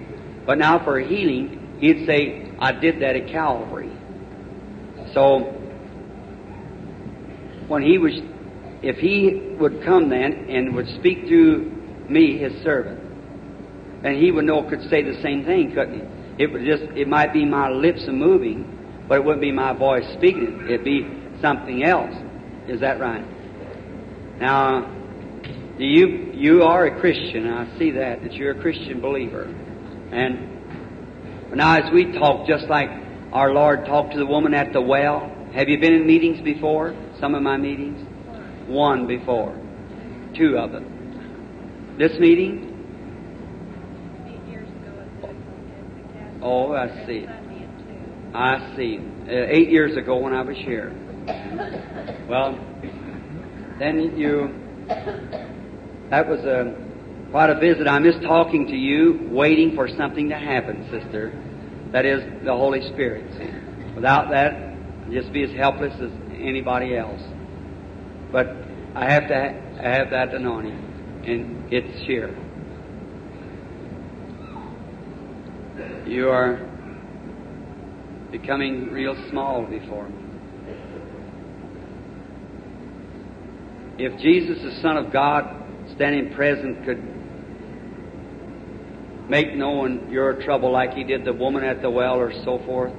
But now for healing, he'd say, I did that at Calvary. So, when he was, if he would come then and would speak through me, his servant, and he would know, could say the same thing, couldn't he? It might be my lips moving, but it wouldn't be my voice speaking. It'd be something else. Is that right? Now, you are a Christian. I see that you're a Christian believer. And now, as we talk, just like our Lord talked to the woman at the well. Have you been in meetings before? Some of my meetings? One before. Two of them. This meeting? 8 years ago. Oh, I see. I see. 8 years ago when I was here. Well, then that was quite a visit. I miss talking to you, waiting for something to happen, sister. That is the Holy Spirit. See? Without that, I'd just be as helpless as anybody else. But I have to have that anointing, and it's here. You are becoming real small before me. If Jesus, the Son of God, standing present, could make known your trouble like he did the woman at the well or so forth,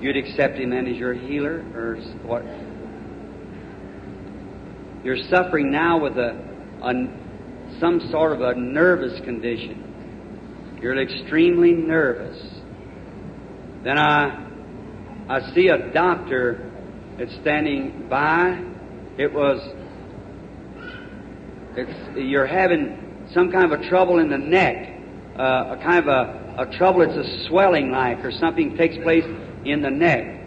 you'd accept him then as your healer, or what? You're suffering now with some sort of a nervous condition. You're extremely nervous. Then I see a doctor that's standing by. You're having some kind of a trouble in the neck, a kind of a trouble. It's a swelling like, or something takes place in the neck,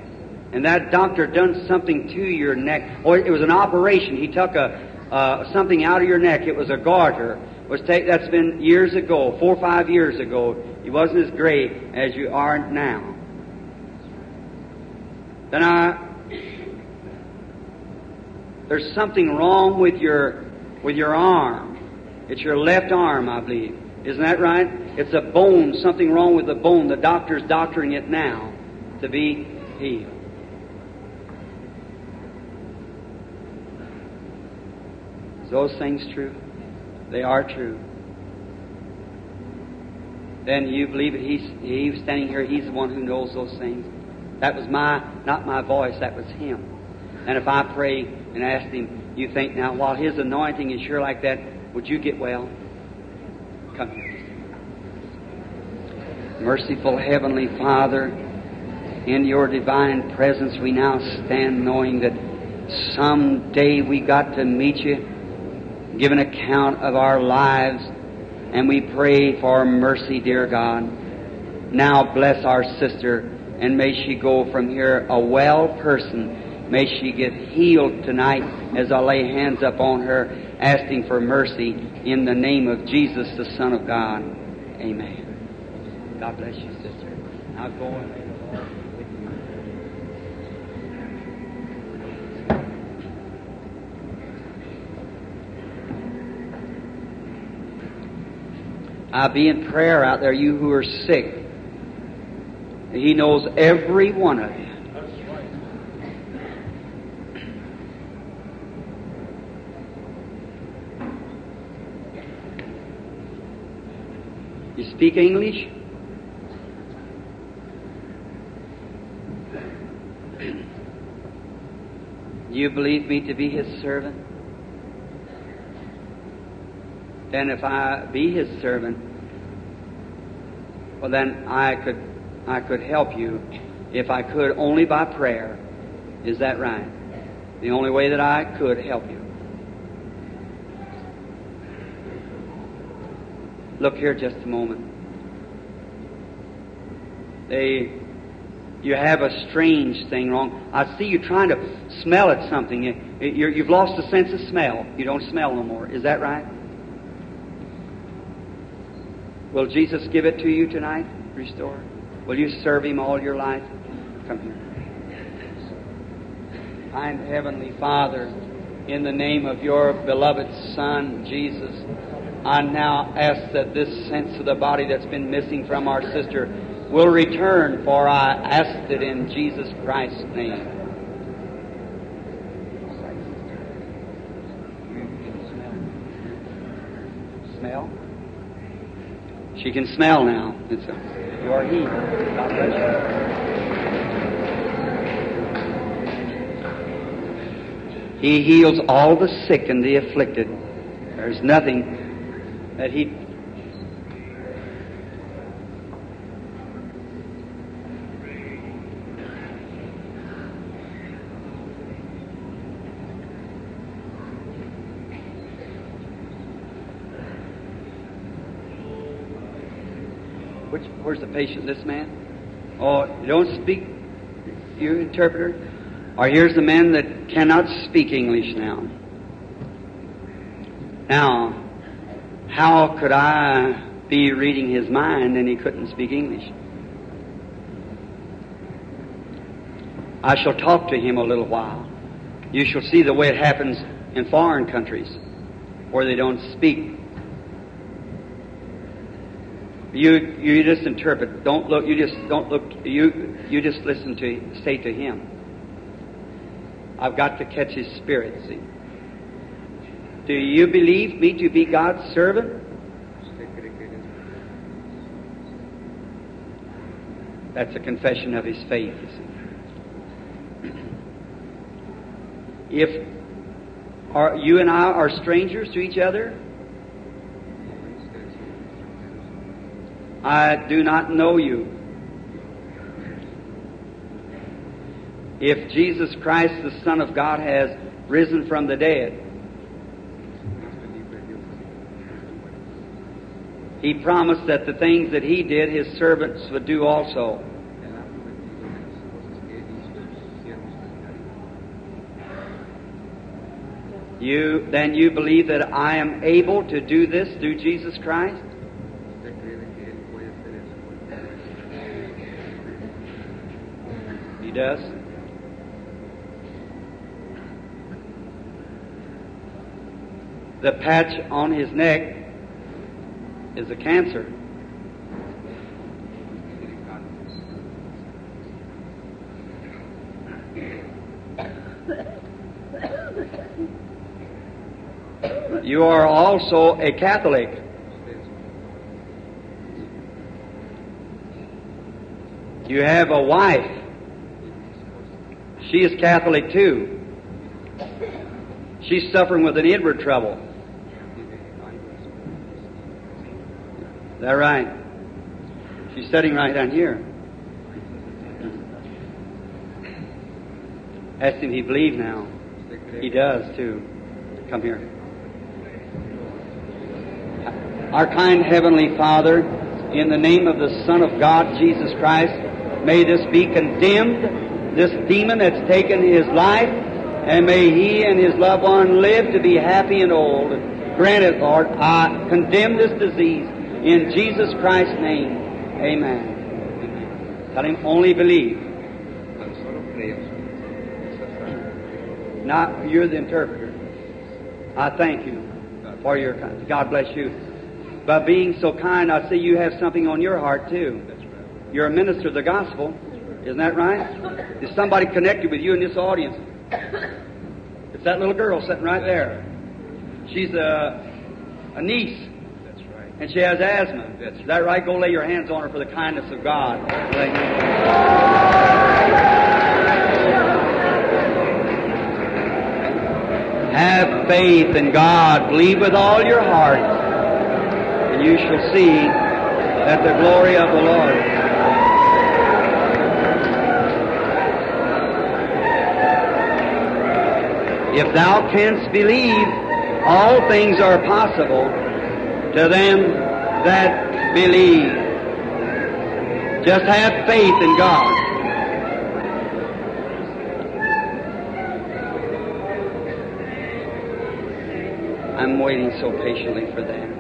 and that doctor done something to your neck, or it was an operation. He took something out of your neck. It was a garter. That's been years ago, 4 or 5 years ago. He wasn't as gray as you are now. Then there's something wrong with your arm. It's your left arm, I believe. Isn't that right? It's a bone, something wrong with the bone. The doctor's doctoring it now to be healed. Is those things true? They are true. Then you believe it. He's standing here. He's the one who knows those things. That was not my voice. That was Him. And if I pray and ask Him, you think now, while His anointing is sure like that, would you get well? Come here. Merciful Heavenly Father, in Your divine presence we now stand knowing that someday we got to meet You, give an account of our lives, and we pray for mercy, dear God. Now bless our sister, and may she go from here a well person. May she get healed tonight as I lay hands upon her, asking for mercy in the name of Jesus, the Son of God. Amen. God bless you, sister. Now go and... I'll be in prayer out there, you who are sick. He knows every one of you. That's right. You speak English? Do you believe me to be His servant? Then if I be His servant, well then I could help you if I could only by prayer. Is that right? The only way that I could help you. Look here just a moment. You have a strange thing wrong. I see you trying to smell at something. You've lost the sense of smell. You don't smell no more. Is that right? Will Jesus give it to you tonight? Restore. Will you serve Him all your life? Come here. Kind Heavenly Father, in the name of Your beloved Son, Jesus, I now ask that this sense of the body that's been missing from our sister will return, for I asked it in Jesus Christ's name. Smell? She can smell now. You are healed. God bless you. He heals all the sick and the afflicted. There's nothing that He... Where's the patient? This man? Oh, you don't speak, you interpreter? Or here's the man that cannot speak English now. Now, how could I be reading his mind and he couldn't speak English? I shall talk to him a little while. You shall see the way it happens in foreign countries where they don't speak. You just interpret. Don't look. You just don't look. You just listen to. Say to him. I've got to catch his spirit. See. Do you believe me to be God's servant? That's a confession of his faith. You see. You and I are strangers to each other. I do not know you. If Jesus Christ, the Son of God, has risen from the dead, He promised that the things that He did, His servants would do also. Then you believe that I am able to do this through Jesus Christ? Does. The patch on his neck is a cancer. You are also a Catholic. You have a wife. She is Catholic too. She's suffering with an inward trouble. Is that right? She's sitting right down here. Ask him if he believes now. He does too. Come here. Our kind Heavenly Father, in the name of the Son of God, Jesus Christ, may this be condemned, this demon that's taken his life, and may he and his loved one live to be happy and old. Grant it, Lord. I condemn this disease in Jesus Christ's name. Amen. Tell him, only believe. Now, you're the interpreter. I thank you for your kindness. God bless you. By being so kind, I see you have something on your heart, too. You're a minister of the gospel. Isn't that right? Is somebody connected with you in this audience? It's that little girl sitting right there. She's a niece. And she has asthma. Is that right? Go lay your hands on her for the kindness of God. Thank you. Have faith in God. Believe with all your heart. You shall see that the glory of the Lord. If thou canst believe, all things are possible to them that believe. Just have faith in God. I'm waiting so patiently for them.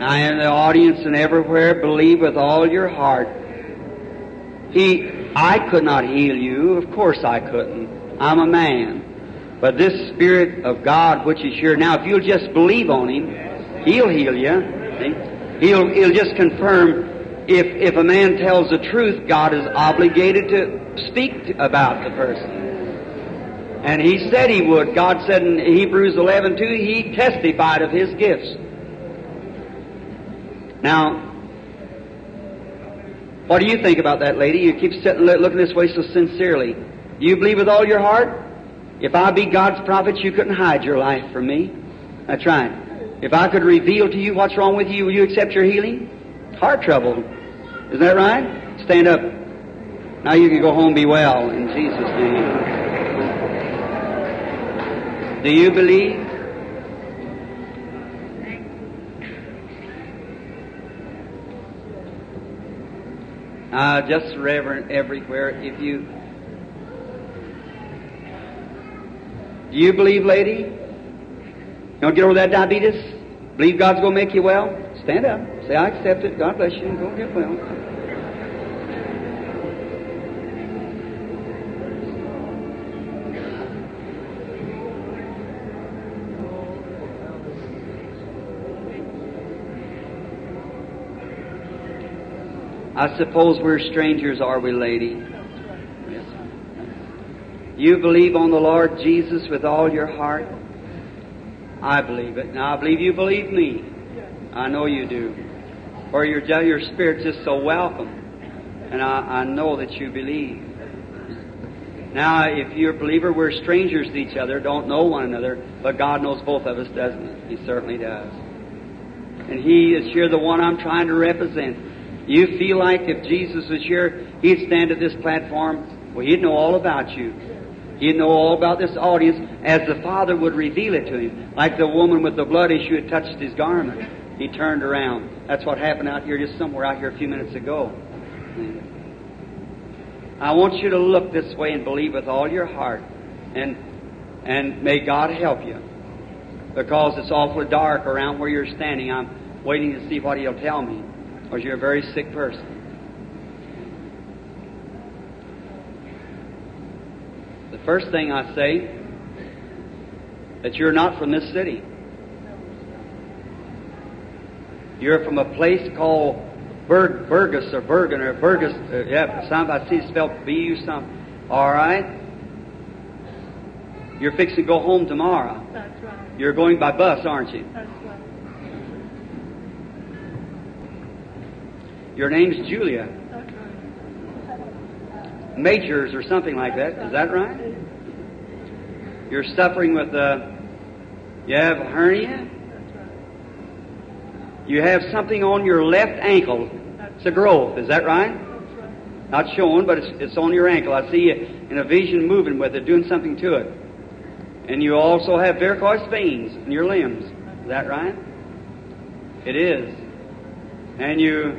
I am the audience and everywhere, believe with all your heart. I could not heal you. Of course I couldn't. I'm a man. But this Spirit of God, which is here now, if you'll just believe on Him, He'll heal you. See? He'll just confirm. If a man tells the truth, God is obligated to speak about the person. And He said He would. God said in Hebrews 11:2, He testified of His gifts. Now, what do you think about that lady? You keep sitting looking this way so sincerely. Do you believe with all your heart? If I be God's prophet, you couldn't hide your life from me. That's right. If I could reveal to you what's wrong with you, will you accept your healing? Heart trouble. Isn't that right? Stand up. Now you can go home, be well in Jesus' name. Do you believe? Just reverent everywhere. If you do you believe, lady? You don't get over that diabetes? Believe God's going to make you well? Stand up. Say, I accept it. God bless you. And go get well. I suppose we're strangers, are we, lady? Yes. You believe on the Lord Jesus with all your heart? I believe it. Now, I believe you believe me. I know you do. For your spirit's just so welcome. And I know that you believe. Now, if you're a believer, we're strangers to each other, don't know one another. But God knows both of us, doesn't He? He certainly does. And He is here, the one I'm trying to represent. You feel like if Jesus was here, He'd stand at this platform. Well, He'd know all about you. He'd know all about this audience as the Father would reveal it to Him. Like the woman with the blood issue had touched His garment. He turned around. That's what happened out here just somewhere out here a few minutes ago. I want you to look this way and believe with all your heart. And may God help you. Because it's awfully dark around where you're standing. I'm waiting to see what He'll tell me. or you're a very sick person. The first thing I say, that you're not from this city. You're from a place called Bergen. I see it's spelled B-U something. All right? You're fixing to go home tomorrow. That's right. You're going by bus, aren't you? That's right. Your name's Julia. That's right. Majors or something like that. Is that right? You're suffering with you have a hernia? That's right. You have something on your left ankle. It's a growth. Is that right? Not showing, but it's on your ankle. I see you in a vision moving with it, doing something to it. And you also have varicose veins in your limbs. Is that right? It is. And you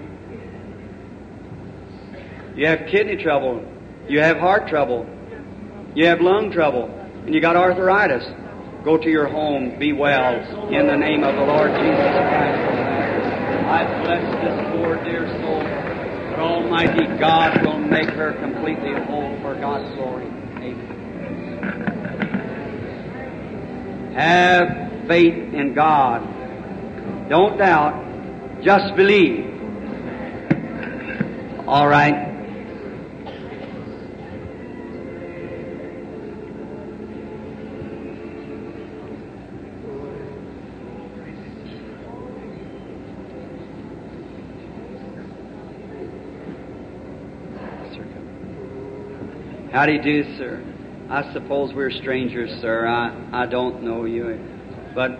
have kidney trouble. You have heart trouble. You have lung trouble. And you got arthritis. Go to your home. Be well. In the name of the Lord Jesus Christ. I bless this poor dear soul. Almighty God will make her completely whole for God's glory. Amen. Have faith in God. Don't doubt. Just believe. All right. How do you do, sir? I suppose we're strangers, sir. I don't know you. But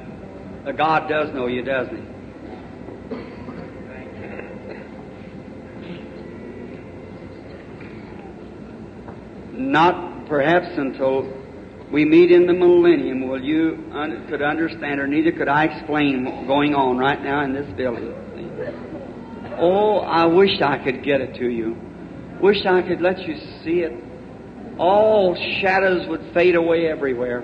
God does know you, doesn't He? Not perhaps until we meet in the millennium will you could understand, or neither could I explain what's going on right now in this building. Oh, I wish I could get it to you. Wish I could let you see it. All shadows would fade away everywhere.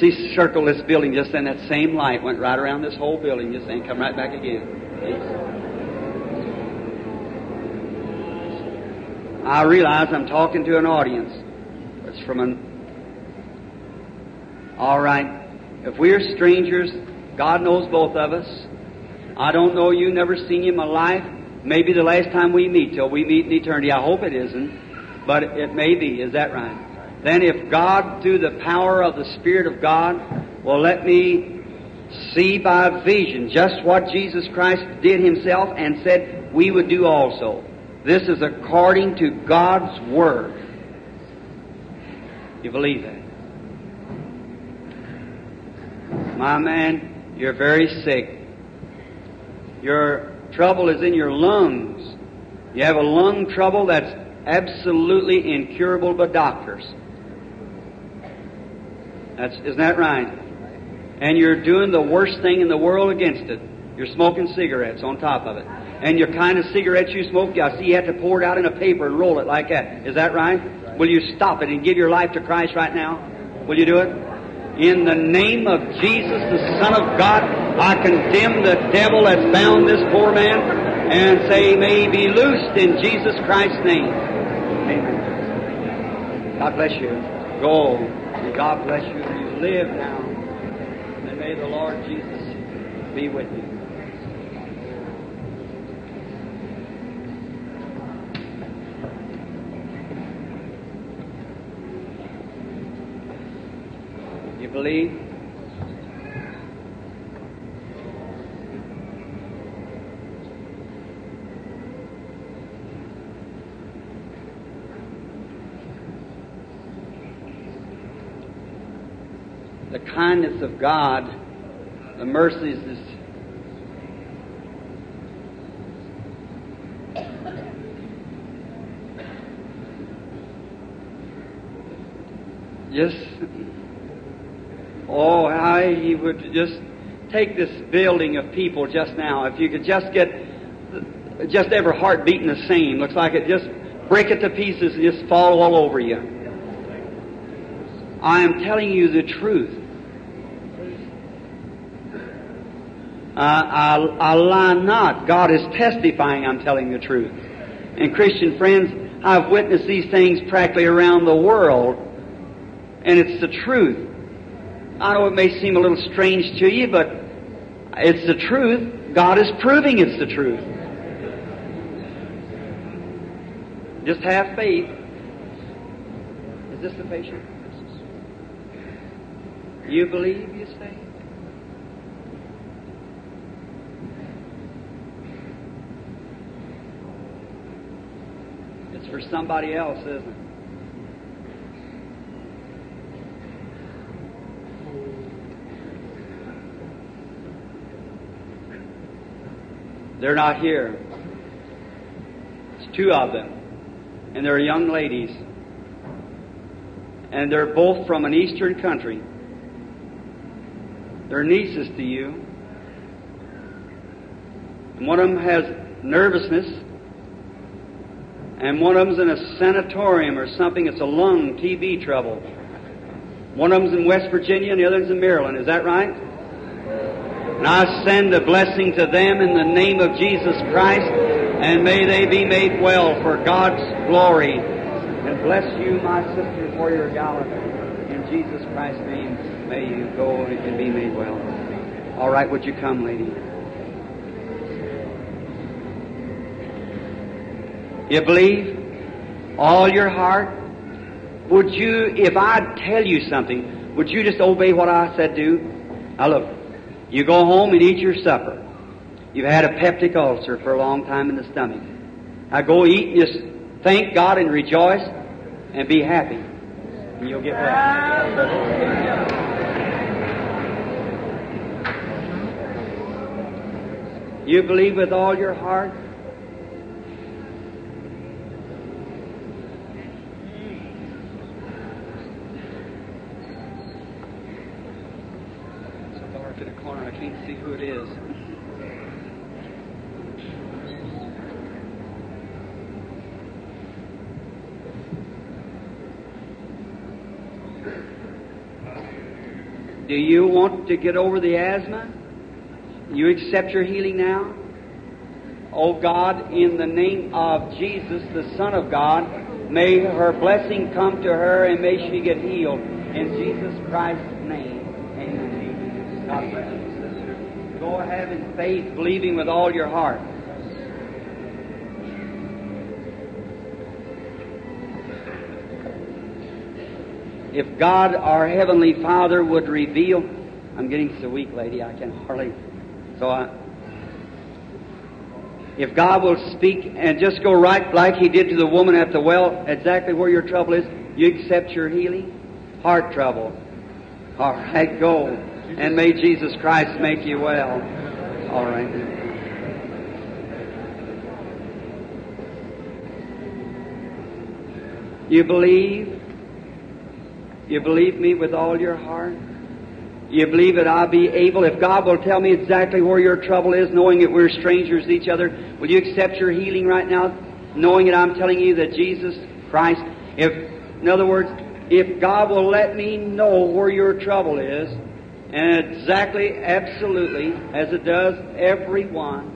See, circle this building just then. That same light went right around this whole building just then. Come right back again. I realize I'm talking to an audience. It's from an... All right. If we're strangers, God knows both of us. I don't know you, never seen you in my life. Maybe the last time we meet, till we meet in eternity. I hope it isn't, but it may be. Is that right? Then if God, through the power of the Spirit of God, will let me see by vision just what Jesus Christ did Himself and said we would do also. This is according to God's Word. You believe that? My man, you're very sick. You're... trouble is in your lungs. You have a lung trouble that's absolutely incurable by doctors. Isn't that right? And you're doing the worst thing in the world against it. You're smoking cigarettes on top of it. And your kind of cigarettes you smoke, I see you have to pour it out in a paper and roll it like that. Is that right? Will you stop it and give your life to Christ right now? Will you do it? In the name of Jesus, the Son of God, I condemn the devil that's bound this poor man and say he may be loosed in Jesus Christ's name. Amen. God bless you. Go. And God bless you. You live now. And may the Lord Jesus be with you. Believe? The kindness of God, the mercies is just... Oh, how He would just take this building of people just now. If you could just get just every heart beating the same. Looks like it just break it to pieces and just fall all over you. I am telling you the truth. I lie not. God is testifying I'm telling the truth. And Christian friends, I've witnessed these things practically around the world, and it's the truth. I know it may seem a little strange to you, but it's the truth. God is proving it's the truth. Just have faith. Is this the patient? You believe, you say? It's for somebody else, isn't it? They're not here. It's two of them. And they're young ladies. And they're both from an eastern country. They're nieces to you. And one of them has nervousness. And one of them's in a sanatorium or something. It's a lung TB trouble. One of them's in West Virginia and the other's in Maryland. Is that right? And I send a blessing to them in the name of Jesus Christ. And may they be made well for God's glory. And bless you, my sister, for your gallantry. In Jesus Christ's name. May you go and be made well. All right, would you come, lady? You believe? All your heart? Would you, if I tell you something, would you just obey what I said do? Now look, you go home and eat your supper. You've had a peptic ulcer for a long time in the stomach. Now go eat and just thank God and rejoice and be happy. And you'll get well. You believe with all your heart? It's so dark in a corner, I can't see who it is. Do you want to get over the asthma? You accept your healing now? Oh God, in the name of Jesus, the Son of God, may her blessing come to her and may she get healed. In Jesus Christ's name, amen. God bless you, sister. Go ahead in faith, believing with all your heart. If God, our Heavenly Father, would reveal... I'm getting so weak, lady, I can hardly... if God will speak and just go right like He did to the woman at the well, exactly where your trouble is, you accept your healing? Heart trouble. All right, go. And may Jesus Christ make you well. All right. You believe? You believe me with all your heart? You believe that I'll be able, if God will tell me exactly where your trouble is, knowing that we're strangers to each other, will you accept your healing right now, knowing that I'm telling you that Jesus Christ, in other words, if God will let me know where your trouble is, and exactly, absolutely, as it does everyone,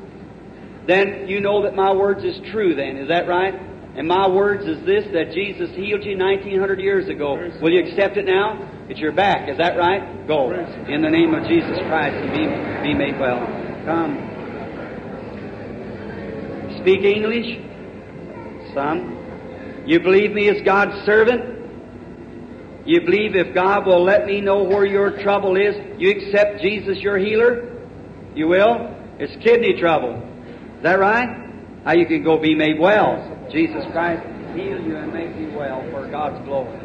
then you know that my words is true then, is that right? And my words is this, that Jesus healed you 1900 years ago. Will you accept it now? It's your back, is that right? Go. In the name of Jesus Christ, and be made well. Come. Speak English? Some. You believe me as God's servant? You believe if God will let me know where your trouble is, you accept Jesus your healer? You will? It's kidney trouble. Is that right? Now you can go be made well. Jesus Christ heal you and make you well for God's glory.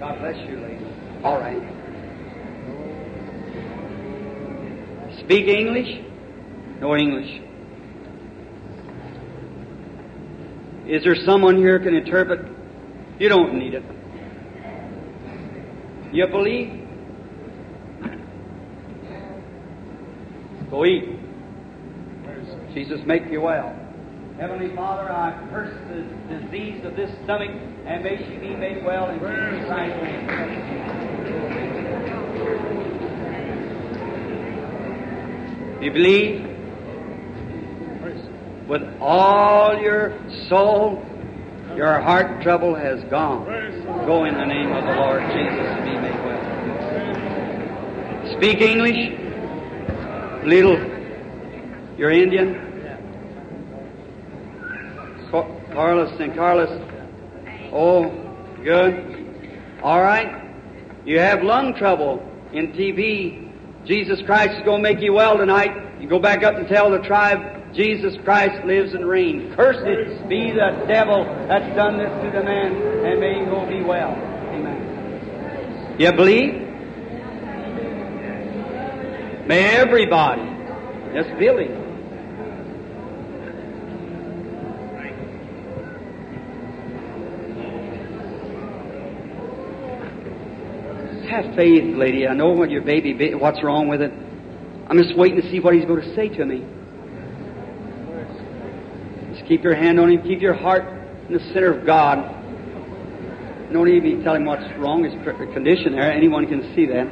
God bless you, lady. All right. Speak English? No English. Is there someone here who can interpret? You don't need it. You believe? Go eat. Jesus, make you well. Heavenly Father, I curse the disease of this stomach, and may she be made well in Jesus Christ's name. Do you believe? With all your soul, your heart trouble has gone. Go in the name of the Lord Jesus and be made well. Speak English, little. You're Indian. Carlos. Oh, good. All right. You have lung trouble in TB. Jesus Christ is going to make you well tonight. You go back up and tell the tribe. Jesus Christ lives and reigns. Cursed be the devil that's done this to the man, and may he go be well. Amen. You believe? May everybody just believe. Have faith, lady. I know what your baby, what's wrong with it. I'm just waiting to see what he's going to say to me. Keep your hand on him. Keep your heart in the center of God. Don't even tell him what's wrong, his condition there. Anyone can see that.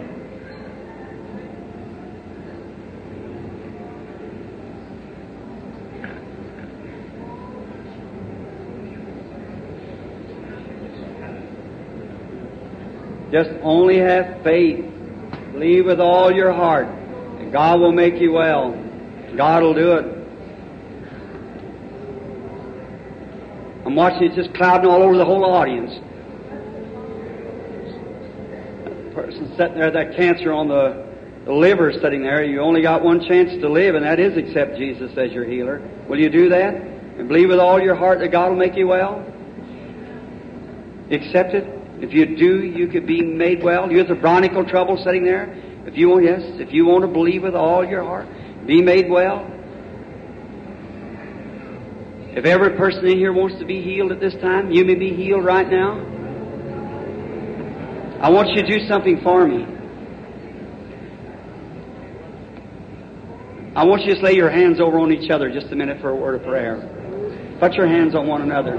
Just only have faith. Believe with all your heart. And God will make you well. God will do it. I'm watching it just clouding all over the whole audience. That person sitting there, that cancer on the liver sitting there, you only got one chance to live, and that is accept Jesus as your healer. Will you do that? And believe with all your heart that God will make you well? Accept it. If you do, you could be made well. You have the bronchial trouble sitting there. If you want to believe with all your heart, be made well. If every person in here wants to be healed at this time, you may be healed right now. I want you to do something for me. I want you to just lay your hands over on each other just a minute for a word of prayer. Put your hands on one another.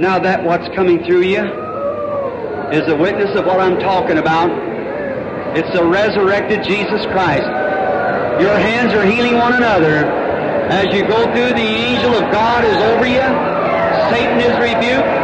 Now that what's coming through you is a witness of what I'm talking about. It's the resurrected Jesus Christ. Your hands are healing one another. As you go through, the angel of God is over you. Satan is rebuked.